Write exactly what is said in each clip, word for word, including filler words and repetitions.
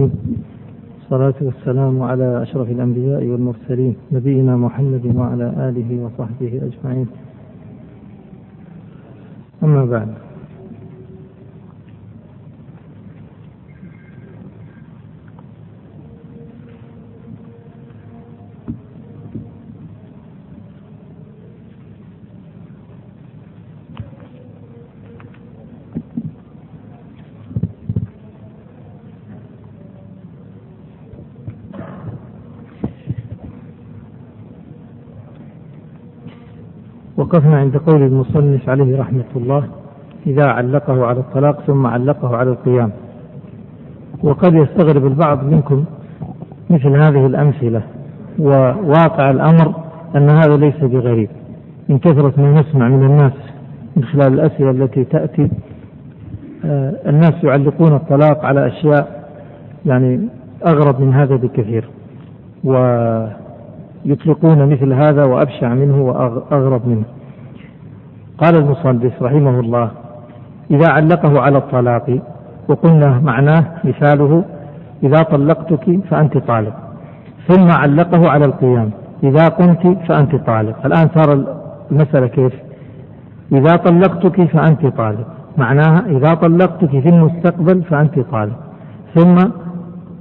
الرجيم. الصلاة والسلام على أشرف الأنبياء والمرسلين نبينا محمد وعلى آله وصحبه أجمعين. أما بعد، وقفنا عند قول المصنف عليه رحمة الله إذا علقه على الطلاق ثم علقه على القيام. وقد يستغرب البعض منكم مثل هذه الأمثلة، وواقع الأمر أن هذا ليس بغريب من كثرة ما نسمع من الناس من خلال الأسئلة التي تأتي. الناس يعلقون الطلاق على أشياء يعني أغرب من هذا بكثير، ويطلقون مثل هذا وأبشع منه وأغرب منه. قال المصنف رحمه الله إذا علقه على الطلاق، وقلنا معناه مثاله إذا طلقتك فأنت طالق، ثم علقه على القيام إذا قمت فأنت طالق. الآن صار المسألة كيف؟ إذا طلقتك فأنت طالق، معناها إذا طلقتك في المستقبل فأنت طالق، ثم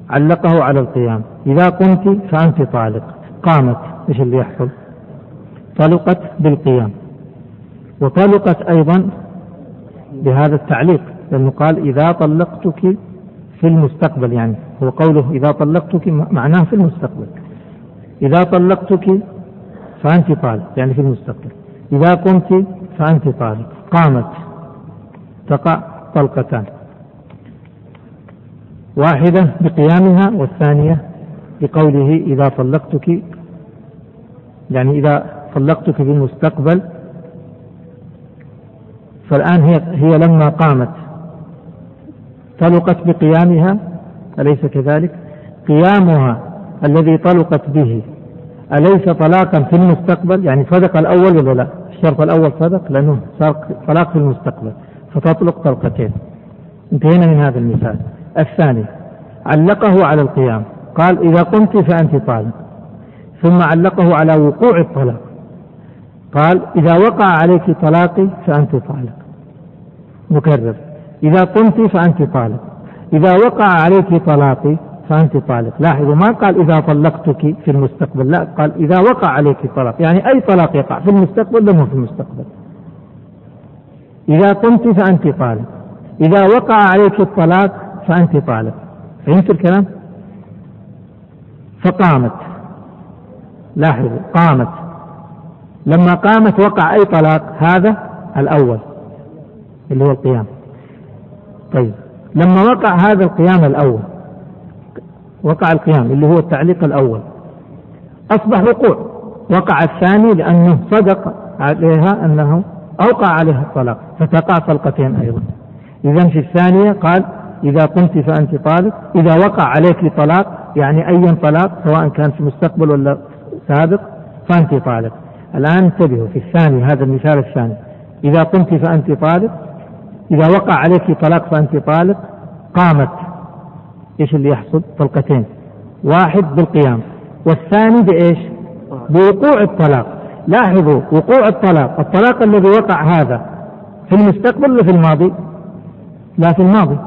علقه على القيام إذا قمت فأنت طالق. قامت، إيش اللي يحصل؟ طلقت بالقيام، وطلقت أيضا بهذا التعليق، لأنه قال إذا طلقتك في المستقبل، يعني هو قوله إذا طلقتك معناه في المستقبل. إذا طلقتك فأنت طالق، يعني في المستقبل. إذا قمت فأنت طالق. قامت تقع طلقتان، واحدة بقيامها والثانية بقوله إذا طلقتك، يعني إذا طلقتك في المستقبل. فالآن هي, هي لما قامت طلقت بقيامها، أليس كذلك؟ قيامها الذي طلقت به أليس طلاقا في المستقبل؟ يعني صدق الأول ولا لا؟ الشرط الأول صدق، لأنه طلاق في المستقبل، فتطلق طلقتين. انتهينا من هذا المثال. الثاني علقه على القيام، قال إذا قمت فأنت طالق، ثم علقه على وقوع الطلاق، قال إذا وقع عليك طلاقي فأنت طالق. مكرر، إذا قمت فأنت طالق، إذا وقع عليك طلاقي فأنت طالق. لاحظوا ما قال إذا طلقتك في المستقبل، لا، قال إذا وقع عليك طلاق، يعني أي طلاق يقع في المستقبل لم هو في المستقبل. إذا قمت فأنت طالق، إذا وقع عليك الطلاق فأنت طالق. فهمت الكلام؟ فقامت، لاحظوا قامت، لما قامت وقع أي طلاق، هذا الأول اللي هو القيام. طيب لما وقع هذا القيام الأول، وقع القيام اللي هو التعليق الأول، أصبح وقوع. وقع الثاني لأنه صدق عليها أنه أوقع عليها الطلاق، فتقع طلقتين أيضا. إذن في الثانية قال إذا قمت فأنت طالق، إذا وقع عليك طلاق، يعني أي طلاق سواء كان في المستقبل ولا سابق فأنت طالق. الآن انتبهوا في الثاني، هذا المثال الثاني، إذا قمت فأنت طالق، إذا وقع عليك طلاق فأنت طالق. قامت، إيش اللي يحصل؟ طلقتين، واحد بالقيام والثاني بإيش؟ بوقوع الطلاق. لاحظوا وقوع الطلاق، الطلاق الذي وقع هذا في المستقبل ولا في الماضي؟ لا، في الماضي.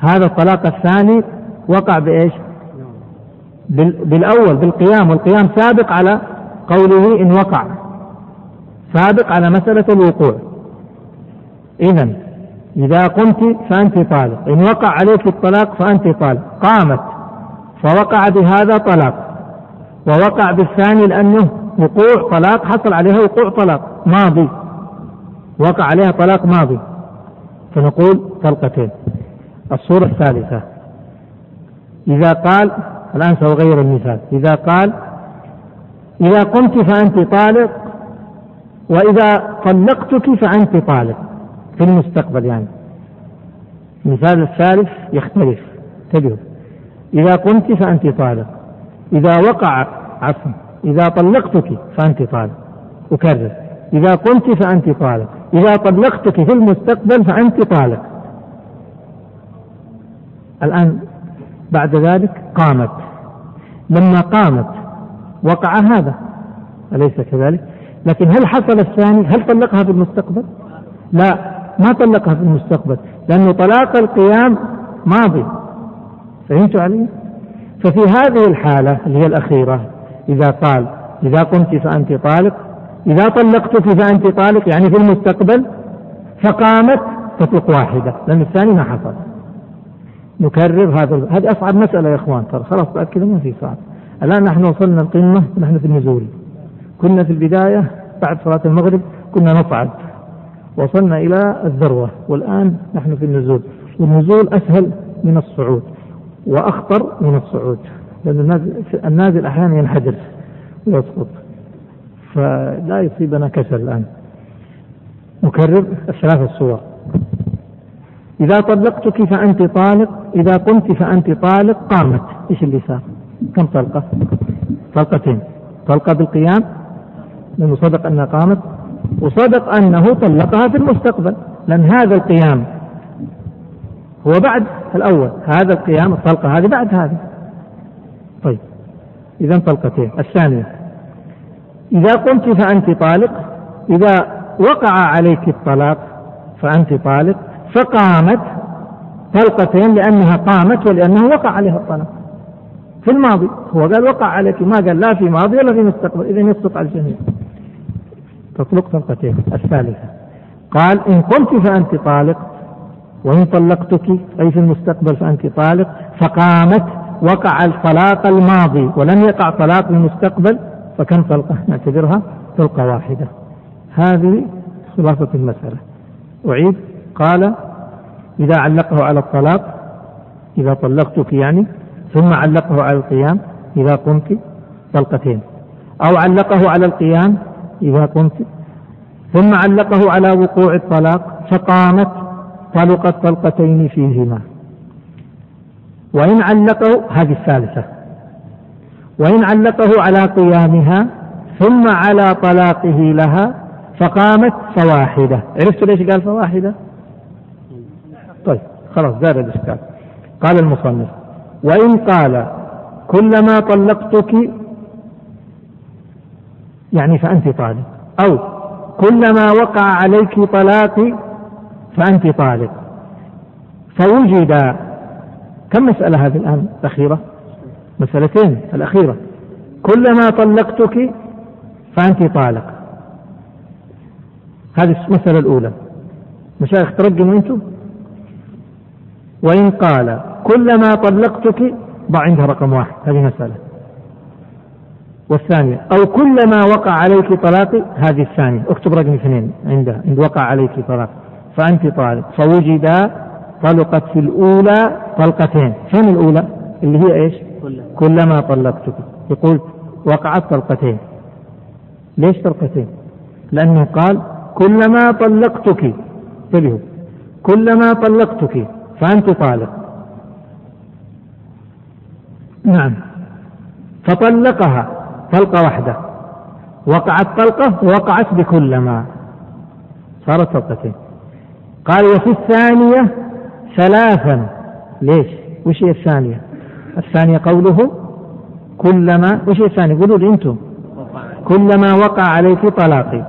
هذا الطلاق الثاني وقع بإيش؟ بالأول، بالقيام، والقيام سابق على قوله إن وقع، سابق على مسألة الوقوع. إذن إذا قمت فأنت طالق، إن وقع عليك الطلاق فأنت طالق. قامت فوقع بهذا طلاق، ووقع بالثاني لأنه وقوع طلاق، حصل عليها وقوع طلاق ماضي، وقع عليها طلاق ماضي، فنقول طلقتين. الصورة الثالثة، إذا قال، الآن سأغير المثال، إذا قال إذا قمت فأنت طالق، وإذا طلقتك فأنت طالق في المستقبل. يعني المثال الثالث يختلف، تجد إذا قمت فأنت طالق، إذا وقع عفوا إذا طلقتك فأنت طالق. أكرر، إذا قمت فأنت طالق، إذا طلقتك في المستقبل فأنت طالق. الآن بعد ذلك قامت، لما قامت وقع هذا، أليس كذلك؟ لكن هل حصل الثاني؟ هل طلقها في المستقبل؟ لا، ما طلقها في المستقبل، لأنه طلاق القيام ماضي. فهمت علي؟ ففي هذه الحالة اللي هي الأخيرة، إذا قال إذا قمت فأنت طالق، إذا طلقتك فأنت طالق، يعني في المستقبل، فقامت تطلق واحدة لأن الثاني ما حصل. نكرر هذا، هذه أصعب مسألة يا إخوان، ترى خلاص بعد كذا ما في صعب. الآن نحن وصلنا القمة، نحن في النزول، كنا في البداية بعد صلاة المغرب كنا نصعد، وصلنا إلى الذروة، والآن نحن في النزول، والنزول أسهل من الصعود وأخطر من الصعود، لأن النازل أحيانا ينحدر ويسقط، فلا يصيبنا كسل. الآن نكرر الثلاث الصور: إذا طلقتك فأنت طالق، إذا قمت فأنت طالق، قامت. إيش اللي صار؟ كم طلقة؟ طلقتين، طلقة بالقيام لأنه صدق أنها قامت، وصدق أنه طلقها في المستقبل، لأن هذا القيام هو بعد الأول، هذا القيام الطلقة هذه بعد هذه. طيب، إذا طلقتين. الثانية: إذا قمت فأنت طالق، إذا وقع عليك الطلاق فأنت طالق، فقامت، طلقتين لأنها قامت ولأنه وقع عليها الطلاق في الماضي، هو قال وقع عليك، ما قال لا في ماضي ولا في مستقبل، إذن يسقط على الجميع، تطلق طلقتين. الثالثة قال: إن قمت فأنت طالق، وإن طلقتك أي في المستقبل فأنت طالق، فقامت، وقع الطلاق الماضي ولم يقع طلاق المستقبل، فكم طلقة؟ نعتبرها طلقة واحدة. هذه خلاصة المسألة. أعيد: قال إذا علقه على الطلاق، إذا طلقتك يعني، ثم علقه على القيام إذا قمت، طلقتين، أو علقه على القيام إذا قمت، ثم علقه على وقوع الطلاق فقامت، طلقت طلقتين فيهما. وإن علقه، هذه الثالثة، وإن علقه على قيامها ثم على طلاقه لها فقامت، فواحدة. عرفت ليش قال فواحدة؟ طيب خلاص زال الإشكال. قال المصنف: وإن قال كلما طلقتك يعني فأنت طالق، أو كلما وقع عليك طلاقي فأنت طالق، فوجد كم مسألة هذه الآن الأخيرة؟ مسألتين الأخيرة. كلما طلقتك فأنت طالق، هذه المسألة الأولى. مشايخ ترجموا أنتم. وإن قال كلما طلقتك، ضع عندها رقم واحد، هذه مسألة. والثانية: أو كلما وقع عليك طلاقي، هذه الثانية، اكتب رقم اثنين عندها، عند وقع عليك طلاق فأنت طالق، فوجد طلقت في الأولى طلقتين. فين الأولى اللي هي إيش؟ كلما طلقتك، يقول وقعت طلقتين. ليش طلقتين؟ لأنه قال كلما طلقتك، تليه كلما طلقتك فأنت طالق، نعم، فطلقها طلقة واحدة، وقعت طلقة، وقعت بكلما، صارت طلقتين. قال: وفي الثانية ثلاثا. ليش؟ وش هي الثانية؟ الثانية قوله كلما، وش هي الثانية؟ قولوا لي أنتم. كلما وقع عليك طلاقي،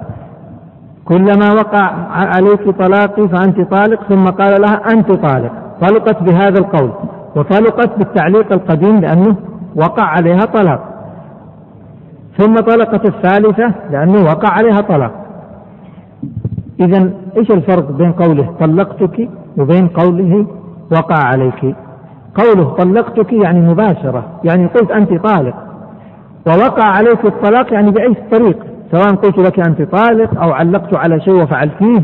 كلما وقع عليك طلاقي فأنت طالق، ثم قال لها أنت طالق، طلقت بهذا القول، وطلقت بالتعليق القديم لأنه وقع عليها طلاق، ثم طلقت الثالثة لأنه وقع عليها طلاق. إذن إيش الفرق بين قوله طلقتك وبين قوله وقع عليك؟ قوله طلقتك يعني مباشرة، يعني قلت أنت طالق، ووقع عليك الطلاق يعني بأي طريق، سواء قلت لك أنت طالق أو علقت على شيء وفعل فيه،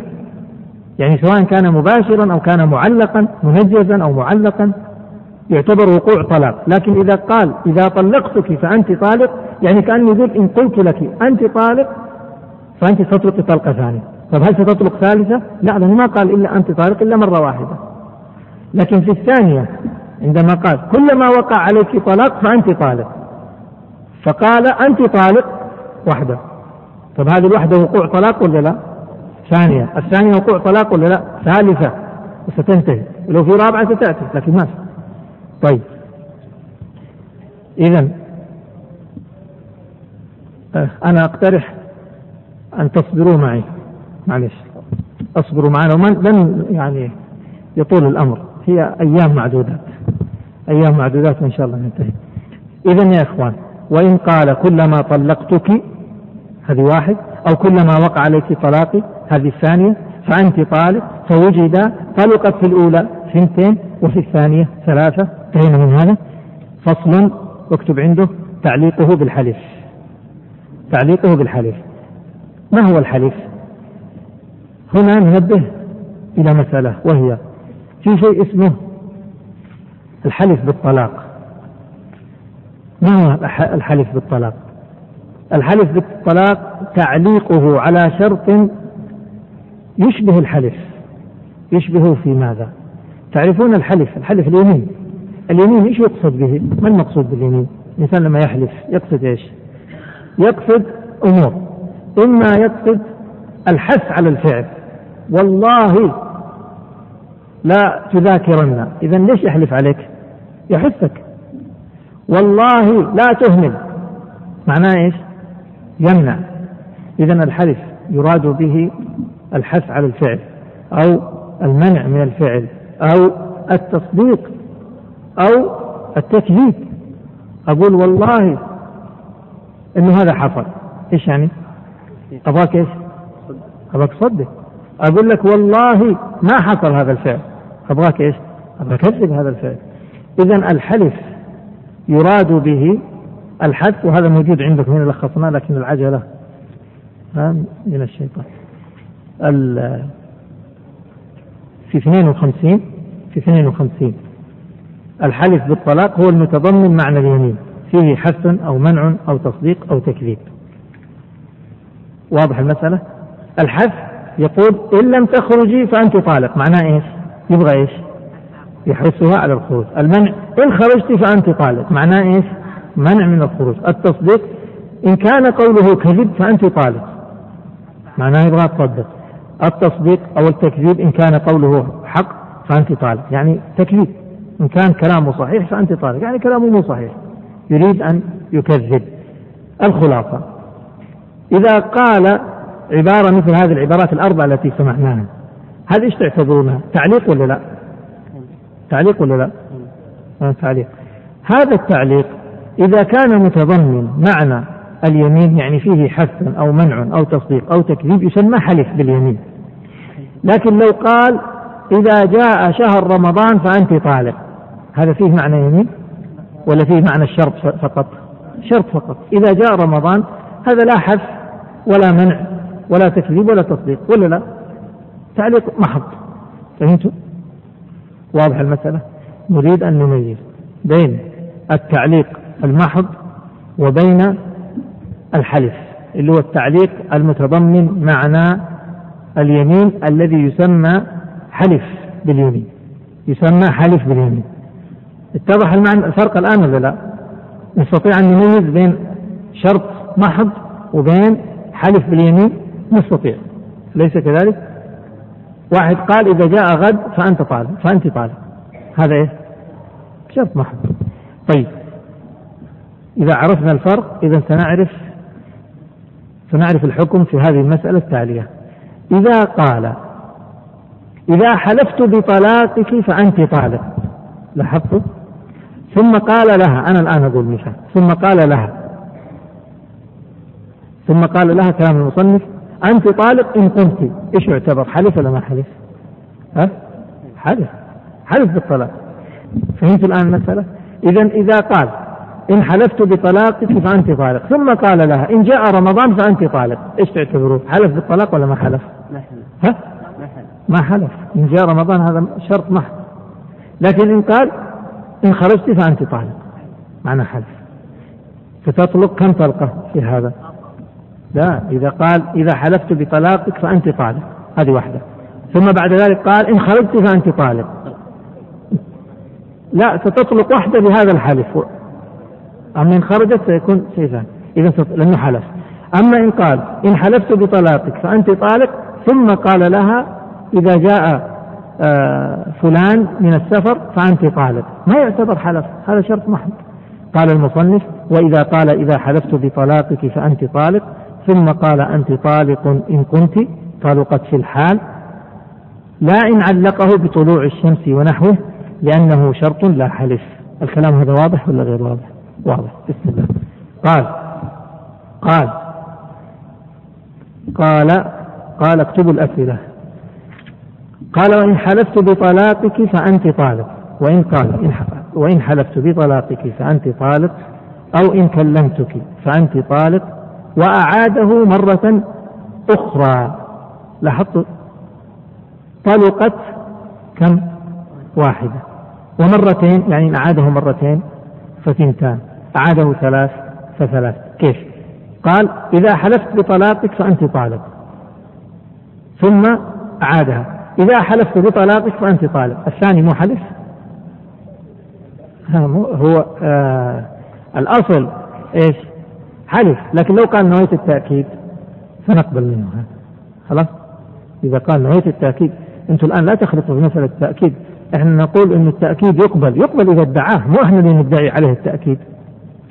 يعني سواء كان مباشرا أو كان معلقا، منجزا أو معلقا، يعتبر وقوع طلاق. لكن إذا قال إذا طلقتك فأنت طالق، يعني كأن يقول إن قلت لك أنت طالق فأنت ستطلق طلقة ثانية. طب هل ستطلق ثالثة؟ لا، لأنه ما قال إلا أنت طالق إلا مرة واحدة. لكن في الثانية عندما قال كلما وقع عليك طلاق فأنت طالق، فقال أنت طالق واحدة. طب هذه الواحدة وقوع طلاق ولا لا؟ ثانية. الثانية وقوع طلاق ولا لا؟ ثالثة، وستنتهي، ولو في رابعة ستأتي، لكن ما. طيب، إذن أنا أقترح أن تصبروا معي، معلش أصبروا معنا، ومن لن يعني يطول الأمر، هي أيام معدودات، أيام معدودات إن شاء الله ننتهي. إذن يا إخوان، وإن قال كلما طلقتك، هذه واحد، أو كلما وقع عليك طلاقي، هذه الثانية، فأنت طالق، فوجد طلقت في الأولى ثنتين وفي الثانية ثلاثة. انتهينا من هذا. فصل، واكتب عنده تعليقه بالحلف. تعليقه بالحلف، ما هو الحلف؟ هنا ننبه إلى مسألة، وهي في شيء اسمه الحلف بالطلاق. ما هو الحلف بالطلاق؟ الحلف بالطلاق تعليقه على شرط يشبه الحلف. يشبهه في ماذا؟ تعرفون الحلف، الحلف اليمين. اليمين ايش يقصد به؟ ما المقصود باليمين؟ الانسان لما يحلف يقصد ايش؟ يقصد امور، اما يقصد الحث على الفعل، والله لا تذاكرن، اذا ليش يحلف عليك؟ يحثك. والله لا تهمل، معناه ايش؟ يمنع. اذا الحلف يراد به الحث على الفعل، او المنع من الفعل، او التصديق، او التكذيب. اقول والله انه هذا حصل، ايش يعني؟ ابغاك ايش؟ ابغاك تصدق. اقول لك والله ما حصل هذا الفعل، ابغاك ايش؟ ابغاك تكذب هذا الفعل. اذن الحلف يراد به الحث، وهذا موجود عندكم هنا، لخصناه لكن العجله من الشيطان. في اثنين وخمسين، في اثنين وخمسين الحلف بالطلاق هو المتضمن معنى اليمين، فيه حث أو منع أو تصديق أو تكذيب. واضح المسألة؟ الحث يقول إن لم تخرجي فأنت طالق، معناه إيش؟ يبغى إيش؟ يحرصها على الخروج. المنع إن خرجتي فأنت طالق، معناه إيش؟ منع من الخروج. التصديق إن كان قوله كذب فأنت طالق، معناه يبغى تصدق. التصديق أو التكذيب إن كان قوله حق فأنت طالق، يعني تكذيب. إن كان كلامه صحيح فأنت طالق، يعني كلامه مو صحيح، يريد أن يكذب. الخلاصة، إذا قال عبارة مثل هذه العبارات الأربعة التي سمعناها، هذه إيش تعتبرونها؟ تعليق ولا لا؟ تعليق ولا لا؟ آه تعليق. هذا التعليق إذا كان متضمن معنى اليمين، يعني فيه حث أو منع أو تصديق أو تكذيب، يسمى حلف باليمين. لكن لو قال إذا جاء شهر رمضان فأنت طالق، هذا فيه معنى يمين ولا فيه معنى الشرط فقط؟ شرط فقط. إذا جاء رمضان، هذا لا حث ولا منع ولا تكذيب ولا تصديق، ولا لا؟ تعليق محض. فهمتوا؟ واضح المسألة؟ نريد أن نميز بين التعليق المحض وبين الحلف اللي هو التعليق المتضمن معنى اليمين الذي يسمى حلف باليمين. يسمى حلف باليمين. اتضح المعنى الفرق الآن ولا لا؟ نستطيع أن نميز بين شرط محض وبين حلف باليمين؟ نستطيع، ليس كذلك؟ واحد قال إذا جاء غد فأنت طالب، فأنت طالب، هذا إيه؟ شرط محض. طيب، إذا عرفنا الفرق إذا سنعرف سنعرف الحكم في هذه المسألة التالية. إذا قال إذا حلفت بطلاقك فأنت طالق، لاحظت؟ ثم قال لها، أنا الآن أقول مثال، ثم قال لها ثم قال لها كلام المصنف أنت طالق إن قمت، إيش يعتبر؟ حلف ولا ما حلف؟ ها؟ حلف، حلف بالطلاق. فهمت الآن المسألة؟ إذا إذا قال إن حلفت بطلاقك فأنت طالق، ثم قال لها إن جاء رمضان فأنت طالق، إيش تعتبره؟ حلف بالطلاق ولا ما حلف؟ ما حلف. ها؟ ما حلف. ما حلف. إن جاء رمضان هذا شرط محض. لكن إن قال إن خرجت فأنت طالق، معنى حلف. فتطلق كم طلقة في هذا؟ لا، إذا قال إذا حلفت بطلاقك فأنت طالق، هذه واحدة. ثم بعد ذلك قال إن خرجت فأنت طالق، لا، ستطلق واحدة بهذا الحلف. أما إن خرجت سيكون سيفان، إذا لأنه حلف. أما إن قال إن حلفت بطلاقك فأنت طالق، ثم قال لها إذا جاء آه فلان من السفر فأنت طالق، ما يعتبر حلف، هذا شرط محض. قال المصنف: وإذا قال إذا حلفت بطلاقك فأنت طالق، ثم قال أنت طالق إن كنت، طلقت في الحال، لا إن علقه بطلوع الشمس ونحوه لأنه شرط لا حلف. الكلام هذا واضح ولا غير واضح؟ واضح. بسم الله. قال قال قال قال اكتبوا الأسئلة. قال: وإن حلفت بطلاقك فأنت طالق، وإن قال وإن حلفت بطلاقك فأنت طالق، أو إن كلمتك فأنت طالق، وأعاده مرة أخرى. لاحظت طلقت كم؟ واحدة. ومرتين يعني أعاده مرتين فثنتان، أعاده ثلاث فثلاث. كيف؟ قال: إذا حلفت بطلاقك فأنت طالق، ثم أعادها: إذا حلفت بطلاقك فأنت طالق. الثاني مو حلف، هو آه الأصل إيش؟ حلف. لكن لو قال نويت التأكيد فنقبل منه. خلاص، إذا قال نويت التأكيد. أنتم الآن لا تخلطوا بمسألة التأكيد. إحنا نقول إن التأكيد يقبل يقبل إذا ادعاه، مو إحنا اللي ندعي عليه التأكيد.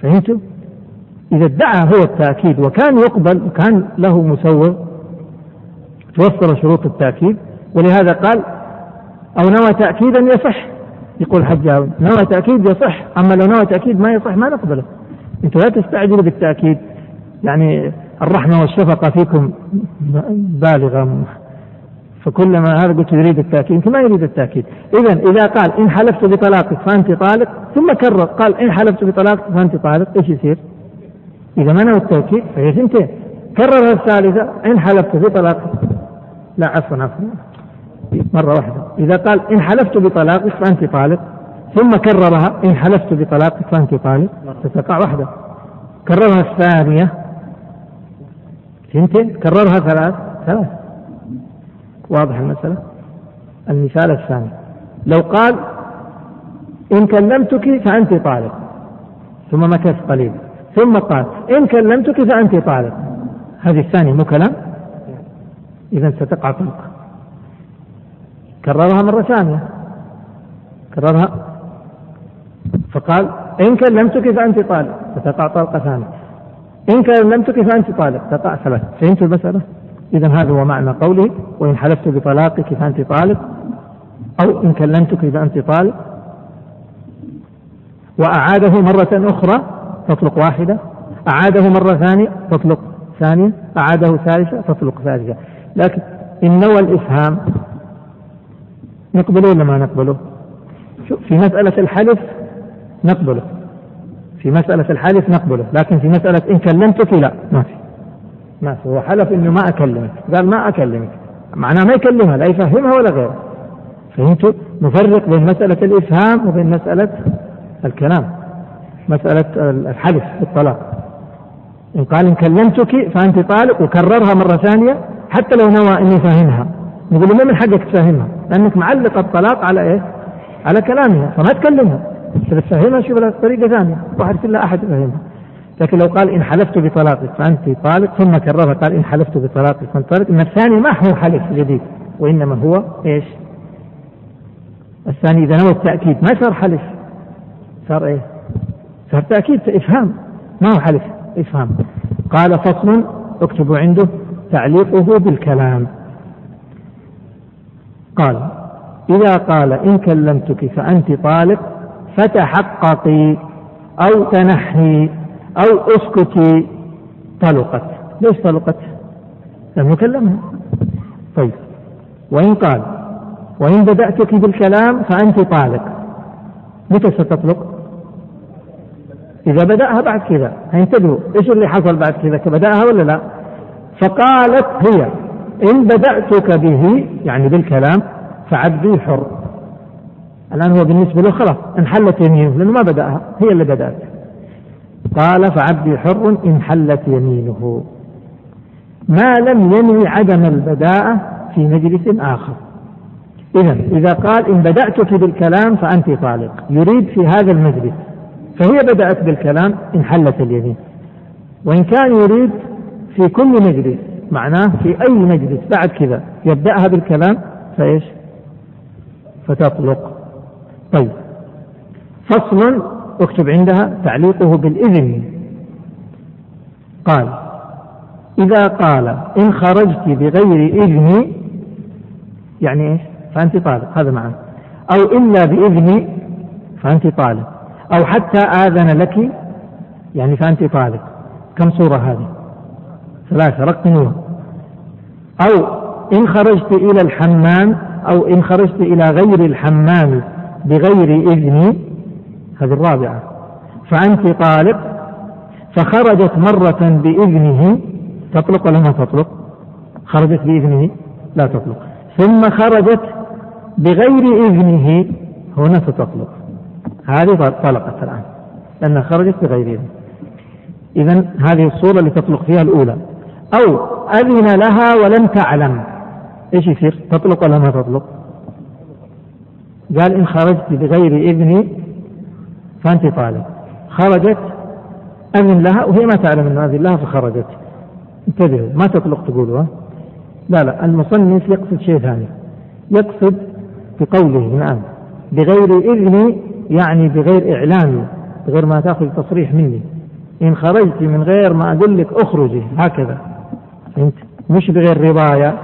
فهمتم؟ إذا ادعى هو التأكيد وكان يقبل وكان له مسوغ توفر شروط التأكيد، ولهذا قال: أو نوى تأكيدا يصح. يقول حجاوي: نوى تأكيد يصح، أما لو نوى تأكيد ما يصح ما نقبله. أنتوا لا تستعجلوا بالتأكيد، يعني الرحمة والشفقة فيكم بالغة، فكلما هذا قلت يريد التأكيد، أنت ما يريد التأكيد. إذن إذا قال إن حلفت بطلاقك فأنت طالق، ثم كرر قال إن حلفت بطلاقك فأنت طالق، إيش يصير؟ إذا ما نوى التأكيد فهي ثنتين. كرر الثالثة إن حلفت بطلاقك، لا عفوا عفوا مرة واحدة. إذا قال إن حلفت بطلاقك فأنت طالق، ثم كررها إن حلفت بطلاقك فأنت طالق، تتقع واحدة. كررها الثانية ثنتين، كررها ثلاث ثلاث. واضح المسألة؟ المثال الثاني: لو قال إن كلمتك فأنت طالق، ثم مكث قليلا، ثم قال إن كلمتك فأنت طالق، هذه الثانية مو كلام، إذا ستقع طلقة. كررها مرة ثانية، كررها فقال إن كلمتك فأنت طالق، فتقع طلقة ثانية. إن كلمتك فأنت طالق، تقع ثلاث. فهمت المسألة؟ إذا هذا هو معنى قوله: وإن حلفت بطلاقك فأنت طالق، أو إن كلمتك فأنت طالق. وأعاده مرة أخرى تطلق واحدة، أعاده مرة ثانية تطلق ثانية، أعاده ثالثة تطلق ثالثة. لكن إن نوى الإفهام نقبله ولا ما نقبله؟ في مسألة الحلف نقبله، في مسألة الحلف نقبله، لكن في مسألة إن كلمتك لا، ما في ما في. هو حلف إنه ما أكلمك، قال ما أكلمك، معناه ما يكلمها لا يفهمها ولا غيره. فهمتوا؟ نفرق بين مسألة الإفهام وبين مسألة الكلام، مسألة الحلف بالطلاق. إن قال إن كلمتك فأنت طالق وكررها مرة ثانية، حتى لو نوى إنه فاهمها، نقول ما من حقك تفهمها، لأنك معلق الطلاق على إيه؟ على كلامها، فما تكلمها. إذا تفهمها شوف لها طريقة ثانية، وحرف لا أحد يفهمها. لكن لو قال إن حلفت بطلاقك فأنت طالق، ثم كررها قال إن حلفت بطلاقك فأنت طالق، إن الثاني ما هو حلف جديد، وإنما هو إيش؟ الثاني إذا نوى التأكيد ما صار حلف، صار إيه؟ صار تأكيد إفهام، ما هو حلف إفهام. قال: فصل. اكتبوا عنده: تعليقه بالكلام. قال: إذا قال إن كلمتك فأنت طالق، فتحققي أو تنحي أو أسكتي، طلقت. ليش طلقت؟ لم يكلمها. طيب، وإن قال وإن بدأتك بالكلام فأنت طالق، متى ستطلق؟ إذا بدأها بعد كذا. انتبهوا إيش اللي حصل بعد كذا، بدأها ولا لا؟ فقالت هي: إن بدأتك به، يعني بالكلام، فعبدي حر. الآن هو بالنسبة له خلاص انحلت يمينه، لأنه ما بدأها، هي اللي بدأت. قال: فعبدي حر إن حلت يمينه، ما لم ينوي عدم البداءة في مجلس آخر. إذن إذا قال إن بدأتك بالكلام فأنت طالق، يريد في هذا المجلس، فهي بدأت بالكلام إن حلت اليمين. وإن كان يريد في كل مجلس، معناه في أي مجلس بعد كذا يبدأها بالكلام، فإيش؟ فتطلق. طيب، فصل. اكتب عندها تعليقه بالإذن. قال: إذا قال إن خرجت بغير إذني، يعني إيه؟ فأنت طالب، هذا معنى، أو إلا بإذني فأنت طالب، أو حتى آذن لك يعني فأنت طالب. كم صورة هذه؟ ثلاثة، رقموها. أو إن خرجت إلى الحمام، أو إن خرجت إلى غير الحمام بغير إذني، هذه الرابعة، فأنت طالب. فخرجت مرة بإذنه، تطلق ولا ما تطلق؟ خرجت بإذنه لا تطلق. ثم خرجت بغير إذنه، هنا تطلق، هذه طلقت الآن لأنها خرجت بغير إذنه. إذن هذه الصورة اللي تطلق فيها الأولى. أو أذن لها ولم تعلم، إيش يصير؟ تطلق ولا ما تطلق؟ قال إن خرجت بغير إذني فأنت طالب. خرجت، أذن لها وهي ما تعلم أن أذن لها فخرجت. انتبهوا، ما تطلق تقولوا، لا لا، المصنف يقصد شيء ثاني، يقصد بقوله الآن بغير إذني يعني بغير إعلامي، بغير ما تأخذ تصريح مني. إن خرجت من غير ما أقول لك أخرجي، هكذا أنت، مش بغير رضايا،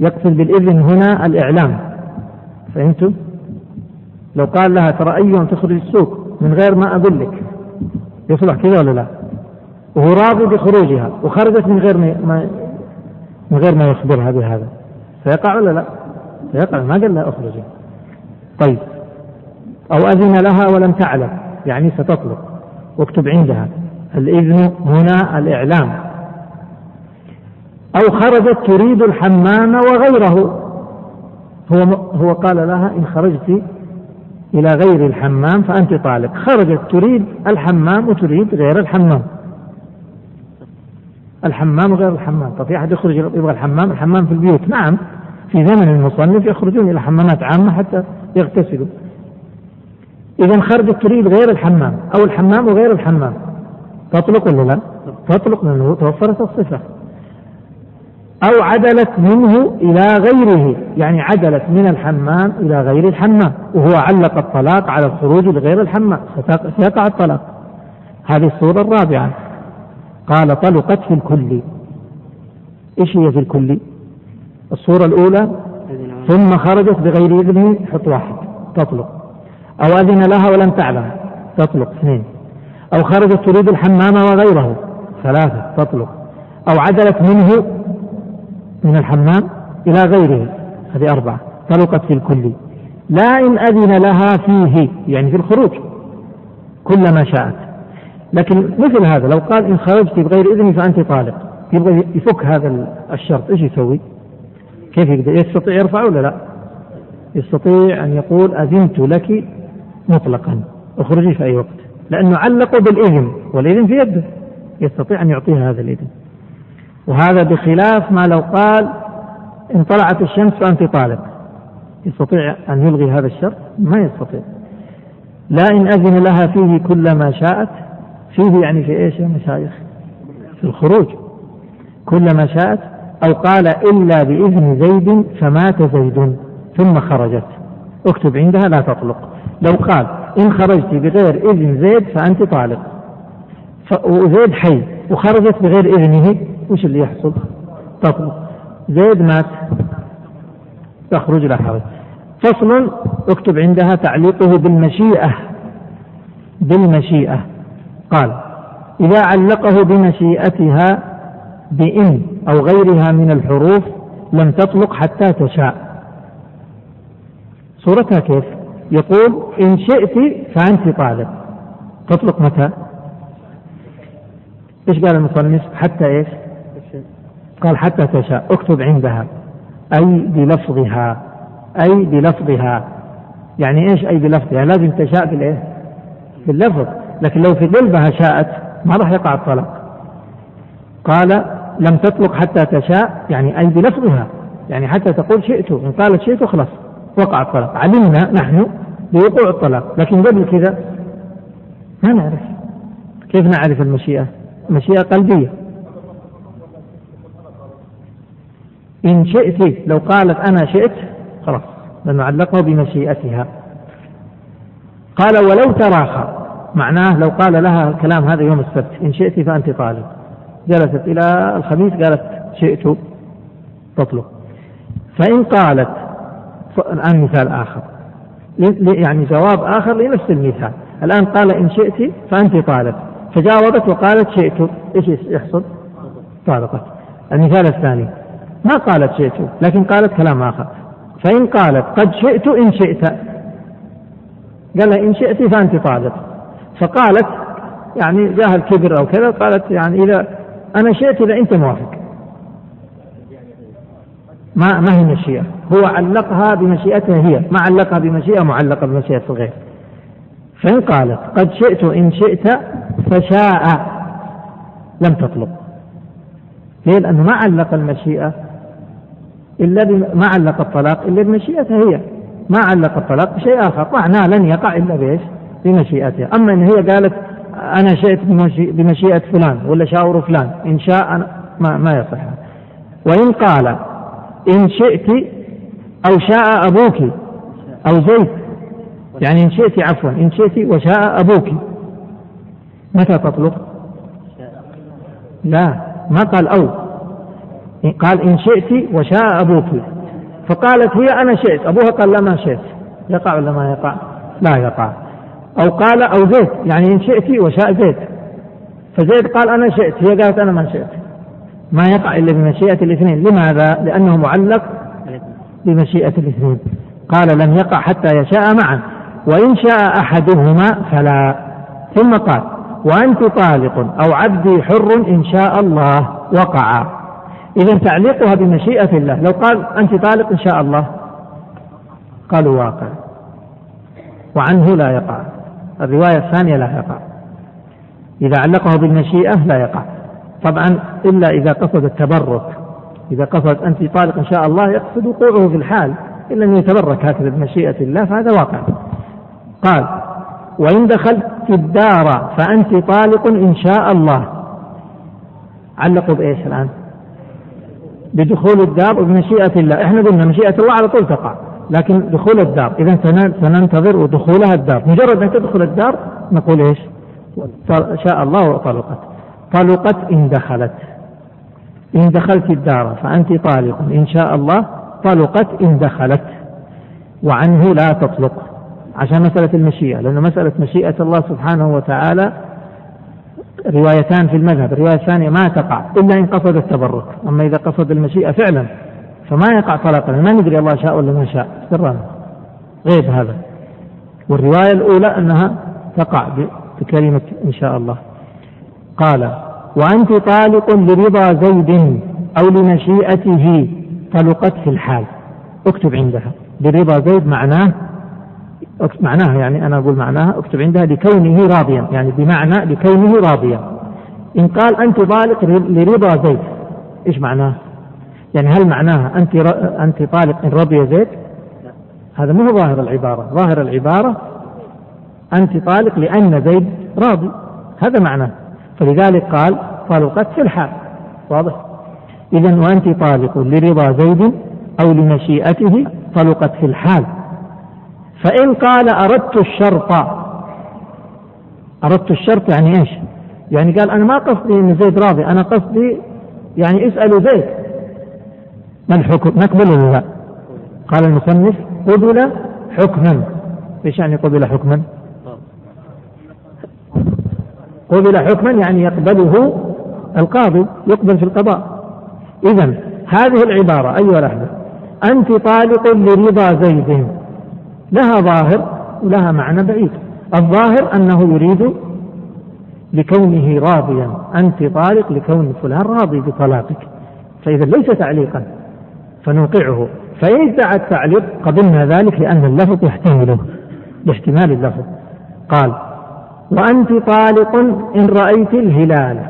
يقصد بالإذن هنا الإعلام. فأنتم لو قال لها ترى أيهم تخرج السوق من غير ما أقول لك، يصلح كذا ولا لا؟ وهو راضي بخروجها وخرجت من غير ما من غير ما يخبرها بهذا، فيقع ولا لا؟ فيقع، ما قال لها أخرجي. طيب، أو أذن لها ولم تعلم، يعني ستطلق، واكتب عندها الإذن هنا الإعلام. أو خرجت تريد الحمام وغيره، هو هو قال لها إن خرجت إلى غير الحمام فأنت طالق، خرجت تريد الحمام وتريد غير الحمام، الحمام وغير الحمام. طب في أحد يخرج يبغى الحمام؟ الحمام في البيوت، نعم، في زمن المصنف يخرجون إلى حمامات عامة حتى يغتسلوا. إذا خرجت تريد غير الحمام أو الحمام وغير الحمام، تطلق ولا لا؟ تطلق، لأنه توفرت الصفة. أو عدلت منه إلى غيره، يعني عدلت من الحمام إلى غير الحمام، وهو علق الطلاق على الخروج لغير الحمام، سيقع الطلاق. هذه الصورة الرابعة. قال طلقت في الكلي. إيش هي في الكلي؟ الصورة الأولى ثم خرجت بغير إذنه، حط واحد، تطلق. أو أذن لها ولم تعلم، تطلق، اثنين. أو خرجت تريد الحمام وغيره، ثلاثة، تطلق. أو عدلت منه من الحمام إلى غيره، هذه أربعة، طلقت في الكل. لا إن أذن لها فيه، يعني في الخروج كلما شاءت. لكن مثل هذا لو قال إن خرجت بغير إذني فأنت طالق، يبغى يفك هذا الشرط، إيش يسوي؟ كيف يقدر؟ يستطيع يرفع ولا لا؟ يستطيع أن يقول أذنت لك مطلقا، اخرجي في أي وقت، لأنه علق بالإذن والإذن في يده، يستطيع أن يعطيها هذا الإذن. وهذا بخلاف ما لو قال إن طلعت الشمس فأنت طالق، يستطيع أن يلغي هذا الشرط؟ ما يستطيع. لا إن أذن لها فيه كلما شاءت، فيه يعني في إيش يا مشايخ؟ في الخروج، كلما شاءت. أو قال إلا بإذن زيد فمات زيد ثم خرجت، اكتب عندها لا تطلق. لو قال إن خرجت بغير إذن زيد فأنت طالق، وزيد حي وخرجت بغير إذنه، وش اللي يحصل؟ تطلق. زيد مات، تخرج لا حرج. فصل، اكتب عندها تعليقه بالمشيئة. بالمشيئة قال إذا علقه بمشيئتها بإن أو غيرها من الحروف لم تطلق حتى تشاء. صورتها كيف؟ يقول إن شئت فأنت طالب، تطلق متى؟ إيش قال المصنف؟ حتى إيش؟ قال حتى تشاء، اكتب عندها أي بلفظها. أي بلفظها يعني إيش أي بلفظها؟ لازم تشاء بالإيه؟ باللفظ، لكن لو في قلبها شاءت ما راح يقع الطلاق. قال لم تطلق حتى تشاء، يعني أي بلفظها، يعني حتى تقول شئت. إن قالت شئت خلاص وقع الطلاق، علمنا نحن بوقوع الطلاق، لكن قبل كذا ما نعرف. كيف نعرف المشيئة؟ مشيئة قلبية. إن شئت، لو قالت أنا شئت خلاص، لأنه علقه بمشيئتها. قال ولو تراخى، معناه لو قال لها الكلام هذا يوم السبت إن شئت فأنت طالب، جلست إلى الخميس قالت شئت تطلب. فإن قالت الآن مثال آخر يعني جواب آخر لنفس المثال، الآن قال إن شئت فأنت طالب فجاوبت وقالت شئت، إيش يحصل؟ طالقت. المثال الثاني ما قالت شئت لكن قالت كلام آخر، فإن قالت قد شئت إن شئت، قال لها إن شئت فأنت طالق، فقالت يعني جاه الكبر أو كذا، قالت يعني إذا أنا شئت إذا أنت موافق، ما ما هي مشيئة، هو علقها بمشيئتها هي، ما علقها بمشيئة معلقة بمشيئة الغير. فإن قالت قد شئت إن شئت فشاء لم تطلب، ليه؟ لأنه ما علق المشيئة إلا ما علق الطلاق إلا بمشيئتها هي، ما علق الطلاق بشيء آخر، معناه لن يقع إلا بإيش؟ بمشيئتها. أما إن هي قالت أنا شئت بمشيئة فلان ولا شاور فلان إن شاء أنا ما, ما يصح. وإن قال إن شئت أو شاء أبوك أو زيد، يعني إن شئت عفوا إن شئت وشاء أبوك، متى تطلق؟ لا ما قال أو، قال إن شئت وشاء أبوك، فقالت هي أنا شئت، أبوها قال لا ما شئت، يقع ولا ما يقع؟ لا يقع. أو قال أو زيد، يعني إن شئت وشاء زيد، فزيد قال أنا شئت هي قالت أنا ما شئت، ما يقع إلا بمشيئة الاثنين. لماذا؟ لأنه معلق بمشيئة الاثنين. قال لم يقع حتى يشاء معا، وإن شاء أحدهما فلا. ثم قال وأنت طالق أو عبدي حر إن شاء الله وقع. إذن تعليقها بمشيئة الله، لو قال أنت طالق إن شاء الله قالوا واقع، وعنه لا يقع. الرواية الثانية لا يقع، إذا علقه بالمشيئة لا يقع طبعا، إلا إذا قصد التبرك، إذا قصد أنت طالق إن شاء الله يقصد وقوعه في الحال، إلا أن يتبرك هكذا بمشيئة الله فهذا واقع. قال وإن دخلت الدار فأنت طالق إن شاء الله، علقوا بإيش الآن؟ بدخول الدار وبمشيئة الله. إحنا قلنا مشيئة الله على طول تقع، لكن دخول الدار إذا سننتظر دخولها الدار، مجرد أن تدخل الدار نقول إيش؟ شاء الله وطلقت. طلقت إن دخلت، إن دخلت الدار فأنت طالق إن شاء الله، طلقت إن دخلت، وعنه لا تطلق عشان مسألة المشيئة، لأن مسألة مشيئة الله سبحانه وتعالى روايتان في المذهب، الرواية الثانية ما تقع إلا إن قصد التبرك، أما إذا قصد المشيئة فعلا فما يقع طلاقا، ما ندري الله شاء ولا ما شاء، سرنا غيب هذا. والرواية الأولى أنها تقع بكلمة إن شاء الله. قال وأنت طالق لرضا زيد أو لمشيئته، طلقت في الحال، اكتب عندها لرضا زيد، معناه معناها يعني أنا أقول معناها اكتب عندها لكونه راضيا، يعني بمعنى لكونه راضيا. إن قال أنت طالق لرضا زيد إيش معناه؟ يعني هل معناها أنت أنت طالق إن رضي زيد؟ هذا مو ظاهر العبارة، ظاهر العبارة أنت طالق لأن زيد راضي، هذا معناه، فلذلك قال طلقت في الحال، واضح؟ إذن وأنت طالق لرضا زيد أو لمشيئته، طلقت في الحال. فإن قال أردت الشرط، أردت الشرط يعني إيش؟ يعني قال أنا ما قصدي إن زيد راضي، أنا قصدي يعني اسألوا زيد ما الحكم، نقبله لا؟ قال المصنف قبل حكما. إيش يعني قبل حكما؟ قبل حكما يعني يقبله القاضي، يقبل في القضاء. إذن هذه العبارة أيها الأحبة، أنت طالق لرضا زيد، لها ظاهر ولها معنى بعيد. الظاهر أنه يريد لكونه راضيا، أنت طالق لكون فلان راضي بطلاقك، فإذا ليس تعليقا فنوقعه. فإن ادعت تعليق قبلنا ذلك لأن اللفظ يحتمله باحتمال اللفظ. قال وأنت طالق إن رأيت الهلال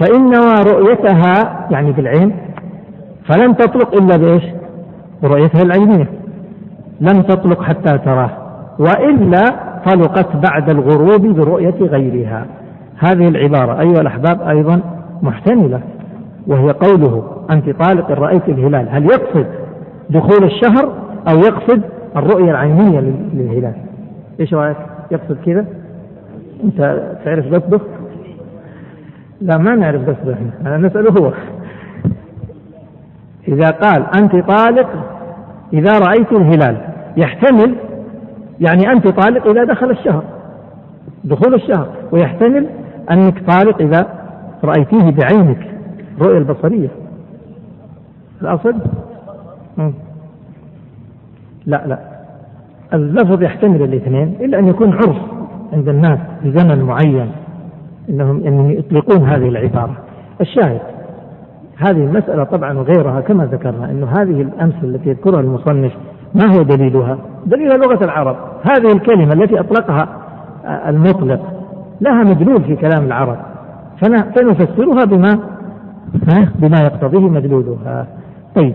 فإن رؤيتها يعني بالعين، فلن تطلق إلا بإيش؟ رؤيتها العينية، لم تطلق حتى تراه، وإلا طلقت بعد الغروب برؤية غيرها. هذه العبارة أيها الأحباب أيضا محتملة، وهي قوله أنت طالق إن رأيت الهلال، هل يقصد دخول الشهر أو يقصد الرؤية العينية للهلال؟ ايش رايك؟ يقصد كذا؟ انت تعرف تطبخ؟ لا ما نعرف تطبخ، انا نساله هو. اذا قال انت طالق اذا رايت الهلال، يحتمل يعني انت طالق اذا دخل الشهر، دخول الشهر، ويحتمل انك طالق اذا رايتيه بعينك رؤية البصرية. الأصل لا لا اللفظ يحتمل الاثنين، إلا أن يكون عرف عند الناس بزمن معين إنهم إن يطلقون هذه العبارة. الشاهد هذه المسألة طبعا وغيرها كما ذكرنا أن هذه الأمثلة التي يذكرها المصنف ما هو دليلها؟ دليلها لغة العرب. هذه الكلمة التي أطلقها المطلق لها مدلول في كلام العرب، فنفسرها بما بما يقتضيه مدلولها. طيب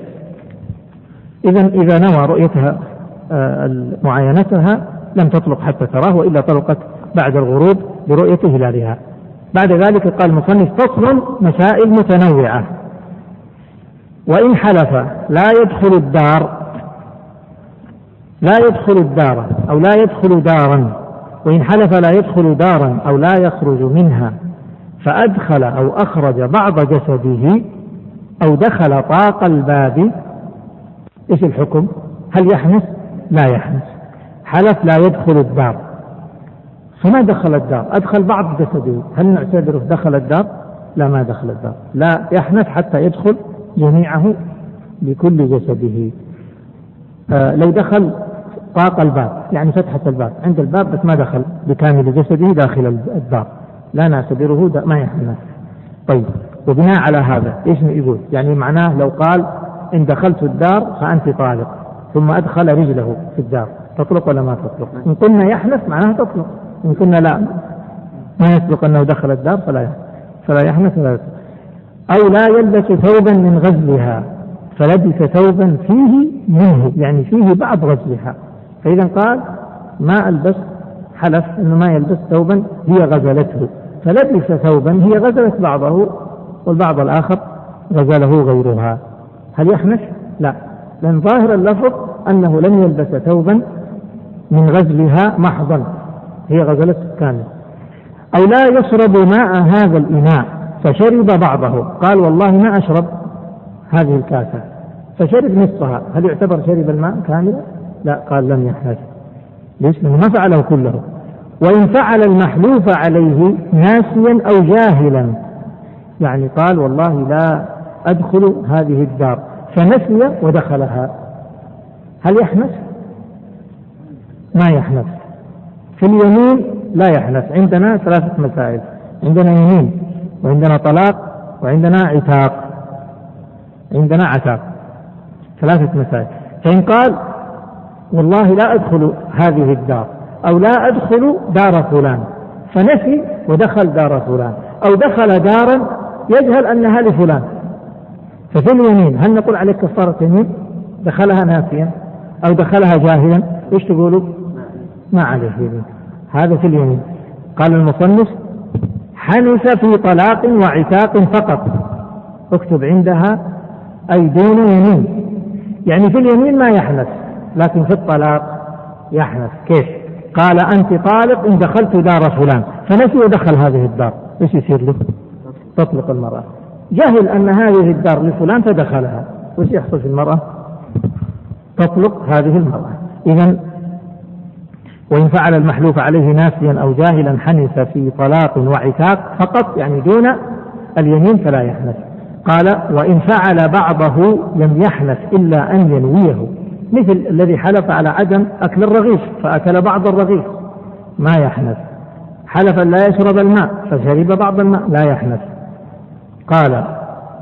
إذا إذا نوى رؤيتها معاينتها لم تطلق حتى تراه، وإلا طلقت بعد الغروب برؤية هلالها. بعد ذلك قال المصنف فصل مسائل متنوعة. وإن حلف لا يدخل الدار، لا يدخل الدار أو لا يدخل دارا، وإن حلف لا يدخل دارا أو لا يخرج منها، فأدخل أو أخرج بعض جسده أو دخل طاق الباب، إيش الحكم؟ هل يحنث؟ لا يحنث. حلف لا يدخل الدار فما دخل الدار، أدخل بعض جسده، هل نعتبره دخل الدار؟ لا ما دخل الدار، لا يحنث حتى يدخل جميعه بكل جسده. آه لو دخل طاق الباب يعني فتحة الباب، عند الباب بس ما دخل بكامل جسده داخل الدار، لا نعتبره دا ما يحنث. طيب وبناء على هذا ايش يقول؟ يعني معناه لو قال ان دخلت الدار فانت طالق ثم ادخل رجله في الدار، تطلق ولا ما تطلق؟ ان كنا يحنث معناه تطلق، ان كنا لا ما يطلق انه دخل الدار فلا يحنث. فلا يحنث ولا يطلق. او لا يلبس ثوبا من غزلها، فلبس ثوبا فيه منه يعني فيه بعض غزلها، فاذا قال ما البس، حلف انه ما يلبس ثوبا هي غزلته، فلبس ثوبا هي غزلت بعضه والبعض الآخر غزله غيرها، هل يحنث؟ لا، لأن ظاهر اللفظ أنه لم يلبس ثوبا من غزلها محضا، هي غزلته كامل. أو لا يشرب ماء هذا الإناء فشرب بعضه، قال والله ما أشرب هذه الكاسة فشرب نصفها، هل يعتبر شرب الماء كاملا؟ لا، قال لم يحنث. ليش؟ لأنه ما فعله كله. وإن فعل المحلوف عليه ناسيا أو جاهلا، يعني قال والله لا أدخل هذه الدار فنسي ودخلها، هل يحنث؟ ما يحنث. في اليمين لا يحنث، عندنا ثلاثة مسائل، عندنا يمين وعندنا طلاق وعندنا عتاق، عندنا عتاق، ثلاثة مسائل. فإن قال والله لا أدخل هذه الدار أو لا أدخل دار فلان فنسي ودخل دار فلان، أو دخل دارا يجهل أنها لفلان، ففي اليمين هل نقول عليك كفارة يمين؟ دخلها ناسيا أو دخلها جاهلا، إيش تقولوا؟ ما عليه يمين. هذا في اليمين. قال المصنف حنث في طلاق وعتاق فقط، اكتب عندها أي دون يمين، يعني في اليمين ما يحنث لكن في الطلاق يحنث. كيف؟ قال أنت طالق إن دخلت دار فلان فنسي ودخل هذه الدار، إيش يصير له؟ تطلق المرأة. جهل أن هذه الدار لفلان فدخلها، وش يحصل في المرأة؟ تطلق هذه المرأة. إذن وإن فعل المحلوف عليه ناسيا أو جاهلا حنث في طلاق وعتاق فقط، يعني دون اليمين فلا يحنث. قال وإن فعل بعضه لم يحنث إلا أن ينويه، مثل الذي حلف على عدم أكل الرغيف فأكل بعض الرغيف ما يحنث. حلف لا يشرب الماء فشرب بعض الماء لا يحنث. قال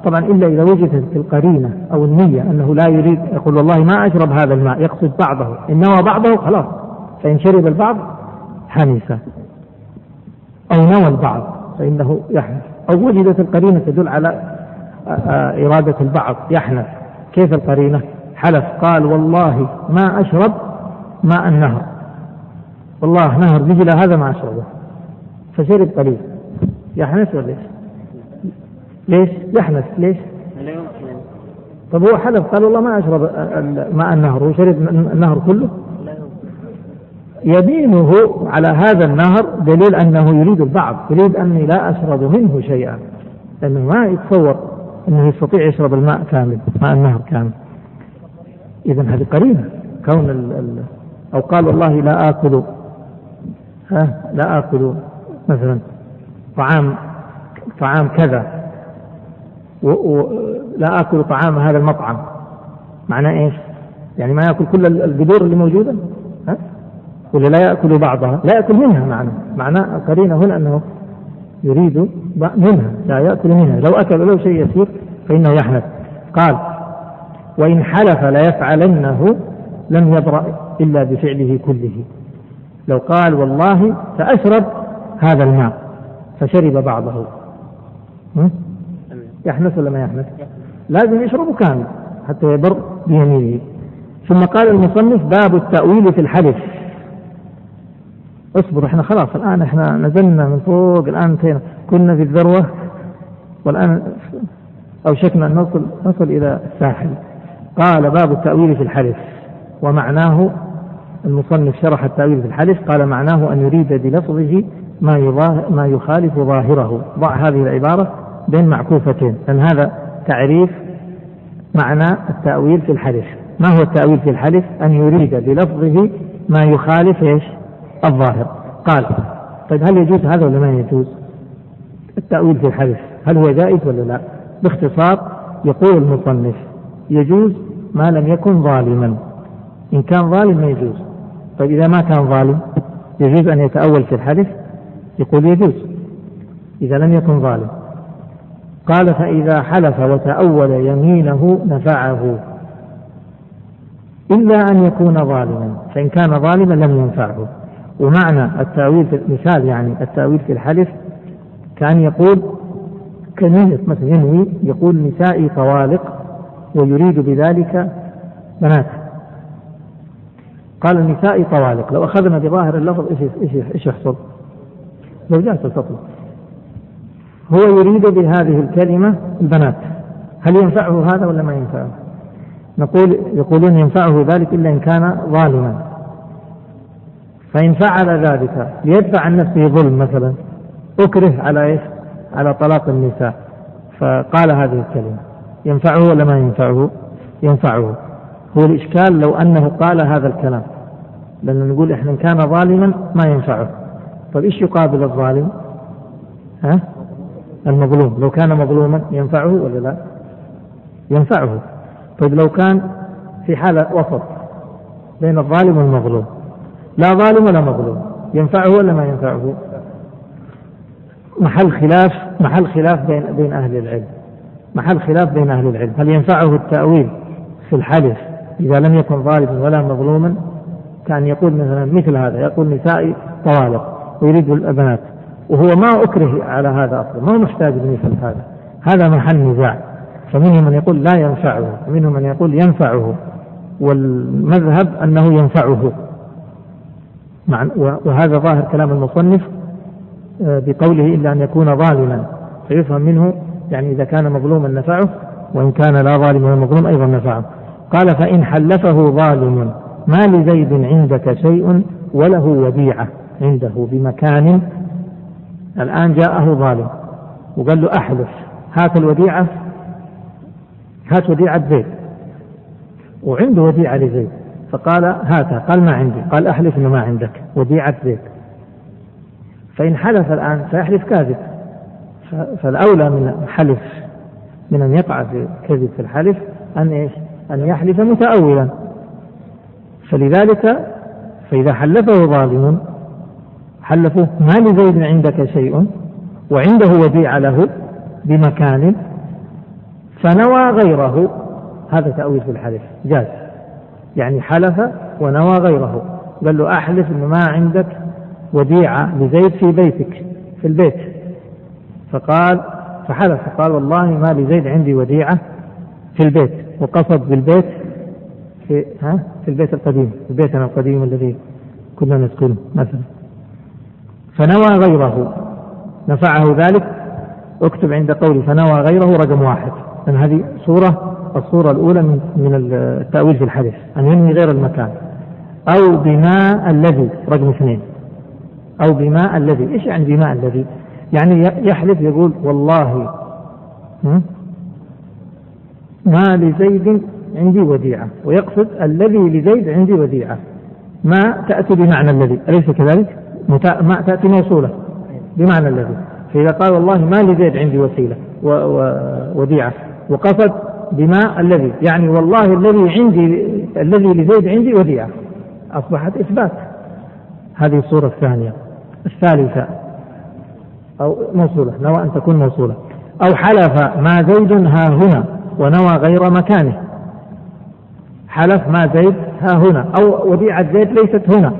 طبعا إلا إذا وجدت القرينة أو النية أنه لا يريد، يقول والله ما أشرب هذا الماء يقصد بعضه، إنما بعضه خلاص، فإن شرب البعض حنث، أو نوى البعض فإنه يحنث، أو وجدت القرينة تدل على إرادة البعض يحنث. كيف القرينة؟ حلف قال والله ما أشرب ماء النهر، والله نهر دجلة هذا ما أشربه فشرب قليل، يحنث ولا ليش؟ ليش يحنث؟ ليش؟ طب هو حلف قال والله ما أشرب ماء النهر وشرب النهر كله، يمينه على هذا النهر دليل أنه يريد البعض، يريد أني لا أشرب منه شيئا، لأنه ما يتصور أنه يستطيع يشرب الماء كامل، ماء النهر كامل. إذن هذه قرينة كون ال ال أو قال والله لا آكل ها لا آكل مثلا طعام طعام كذا و... و... لا آكل طعام هذا المطعم، معناه إيش؟ يعني ما يأكل كل الجذور اللي موجودة، ها؟ ولا لا يأكل بعضها، لا يأكل منها، معناه معناه قرينة هنا أنه يريد منها لا يأكل منها، لو أكل له شيء يسير فإنه يحنث. قال وإن حلف ليفعلنه لم يبرأ إلا بفعله كله، لو قال والله سأشرب هذا الماء فشرب بعضه يحنث ولا ما يحنث؟ لازم يشربه كامل حتى يبر بيمينه. ثم قال المصنف باب التأويل في الحلف. اصبر، احنا خلاص الآن احنا نزلنا من فوق، الآن كنا في الذروة والآن أوشكنا أن نصل, نصل إلى الساحل. قال باب التأويل في الحلف، ومعناه المصنف شرح التأويل في الحلف قال معناه أن يريد بلفظه ما, ما يخالف ظاهره. ضع هذه العبارة بين معكوفتين، لأن هذا تعريف معنى التأويل في الحلف. ما هو التأويل في الحلف؟ أن يريد بلفظه ما يخالف إيش؟ الظاهر. قال طيب هل يجوز هذا ولا ما يجوز التأويل في الحلف؟ هل هو جائز ولا لا؟ باختصار يقول المصنف يجوز ما لم يكن ظالما، إن كان ظالم ما يجوز. طيب إذا ما كان ظالم يجوز أن يتأول في الحلف؟ يقول يجوز إذا لم يكن ظالم. قال فإذا حلف وتأول يمينه نفعه إلا أن يكون ظالما، فإن كان ظالما لم ينفعه. ومعنى التأويل في المثال يعني التأويل في الحلف كان يقول كنية مثلا ينوي يقول نسائي طوالق ويريد بذلك بنات. قال نسائي طوالق، لو أخذنا بظاهر اللفظ إيش إيش يحصل؟ زوجات تطلق. هو يريد بهذه الكلمة البنات، هل ينفعه هذا ولا ما ينفعه؟ نقول يقولون ينفعه ذلك إلا إن كان ظالما، فإن فعل ذلك ليدفع عن نفسه ظلم مثلا أكره على إيش؟ على طلاق النساء، فقال هذه الكلمة ينفعه ولا ما ينفعه؟ ينفعه. هو الإشكال لو أنه قال هذا الكلام، لأن نقول إحنا إن كان ظالما ما ينفعه. طيب إيش يقابل الظالم؟ ها؟ المظلوم. لو كان مظلوما ينفعه ولا لا؟ ينفعه. طيب لو كان في حالة وسط بين الظالم والمظلوم، لا ظالم ولا مظلوم، ينفعه ولا ما ينفعه؟ محل خلاف محل خلاف بين بين أهل العلم محل خلاف بين أهل العلم هل ينفعه التأويل في الحلف إذا لم يكن ظالما ولا مظلوما؟ كان يقول مثلا مثل هذا، يقول نسائي طوالق ويريد البنات، وهو ما أكره على هذا أصلا، ما محتاج لمثل هذا، هذا محل نزاع. فمنهم من يقول لا ينفعه، ومنهم من يقول ينفعه، والمذهب أنه ينفعه، وهذا ظاهر كلام المصنف بقوله إلا أن يكون ظالما، فيفهم منه يعني إذا كان مظلوما نفعه، وإن كان لا ظالم ولا مظلوم أيضا نفعه. قال فإن حلفه ظالم ما لزيد عندك شيء وله وديعة عنده بمكان، الآن جاءه ظالم وقال له أحلف هات الوديعة، هات وديعة زيد، وعنده وديعة لزيد، فقال هاتها، قال ما عندي، قال أحلف إنه ما عندك وديعة زيد. فإن حلف الآن فيحلف كاذب، فالأولى من حلف من أن يقع في كذب في الحلف أن إيش؟ أن يحلف متأولا. فلذلك فإذا حلفه ظالم حلفه ما لزيد عندك شيء وعنده وديعة له بمكان فنوى غيره، هذا تأويل في الحلف جاز، يعني حلف ونوى غيره، قال له أحلف إن ما عندك وديعة لزيد في بيتك في البيت، فقال فحلف قال والله ما لزيد عندي وديعة في البيت، وقصد بالبيت في ها في البيت القديم، بيتنا القديم الذي كنا نسكنه مثلا، فنوى غيره نفعه ذلك. اكتب عند قولي فنوى غيره رقم واحد، لأن هذه صورة الصورة الأولى من التأويل في الحديث أن ينوي غير المكان. أو بماء الذي، رقم اثنين، أو بماء الذي. إيش يعني بماء الذي؟ يعني يحلف يقول والله ما لزيد عندي وديعة، ويقصد الذي لزيد عندي وديعة. ما تأتي بمعنى الذي، أليس كذلك؟ ما تأتي موصولة بمعنى الذي. فإذا قال والله ما لزيد عندي وسيلة ووديعة، وقصد بما الذي، يعني والله الذي عندي الذي لزيد عندي وديعة، أصبحت إثبات. هذه الصورة الثانية. الثالثة أو موصولة، نوى أن تكون موصولة، أو حلف ما زيد ها هنا ونوى غير مكانه. حلف ما زيد ها هنا، أو وديعة زيد ليست هنا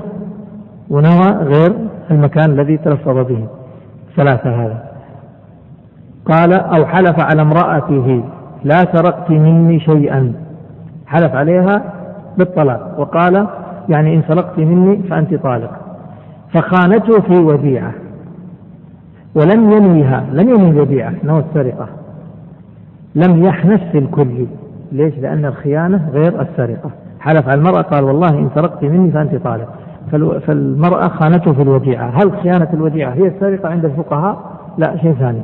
ونوى غير المكان الذي تلفظ به. ثلاثة هذا. قال أو حلف على امرأته لا سرقت مني شيئا، حلف عليها بالطلاق وقال يعني إن سرقت مني فأنت طالق، فخانته في وديعة ولم ينويها، لم ينوي الوديعة، نوى السرقة، لم يحنث في الكل. ليش؟ لأن الخيانة غير السرقة. حلف على المرأة قال والله إن سرقت مني فأنت طالق، فالمرأة خانته في الوديعة. هل خيانة الوديعة هي السرقة عند الفقهاء؟ لا، شيء ثاني.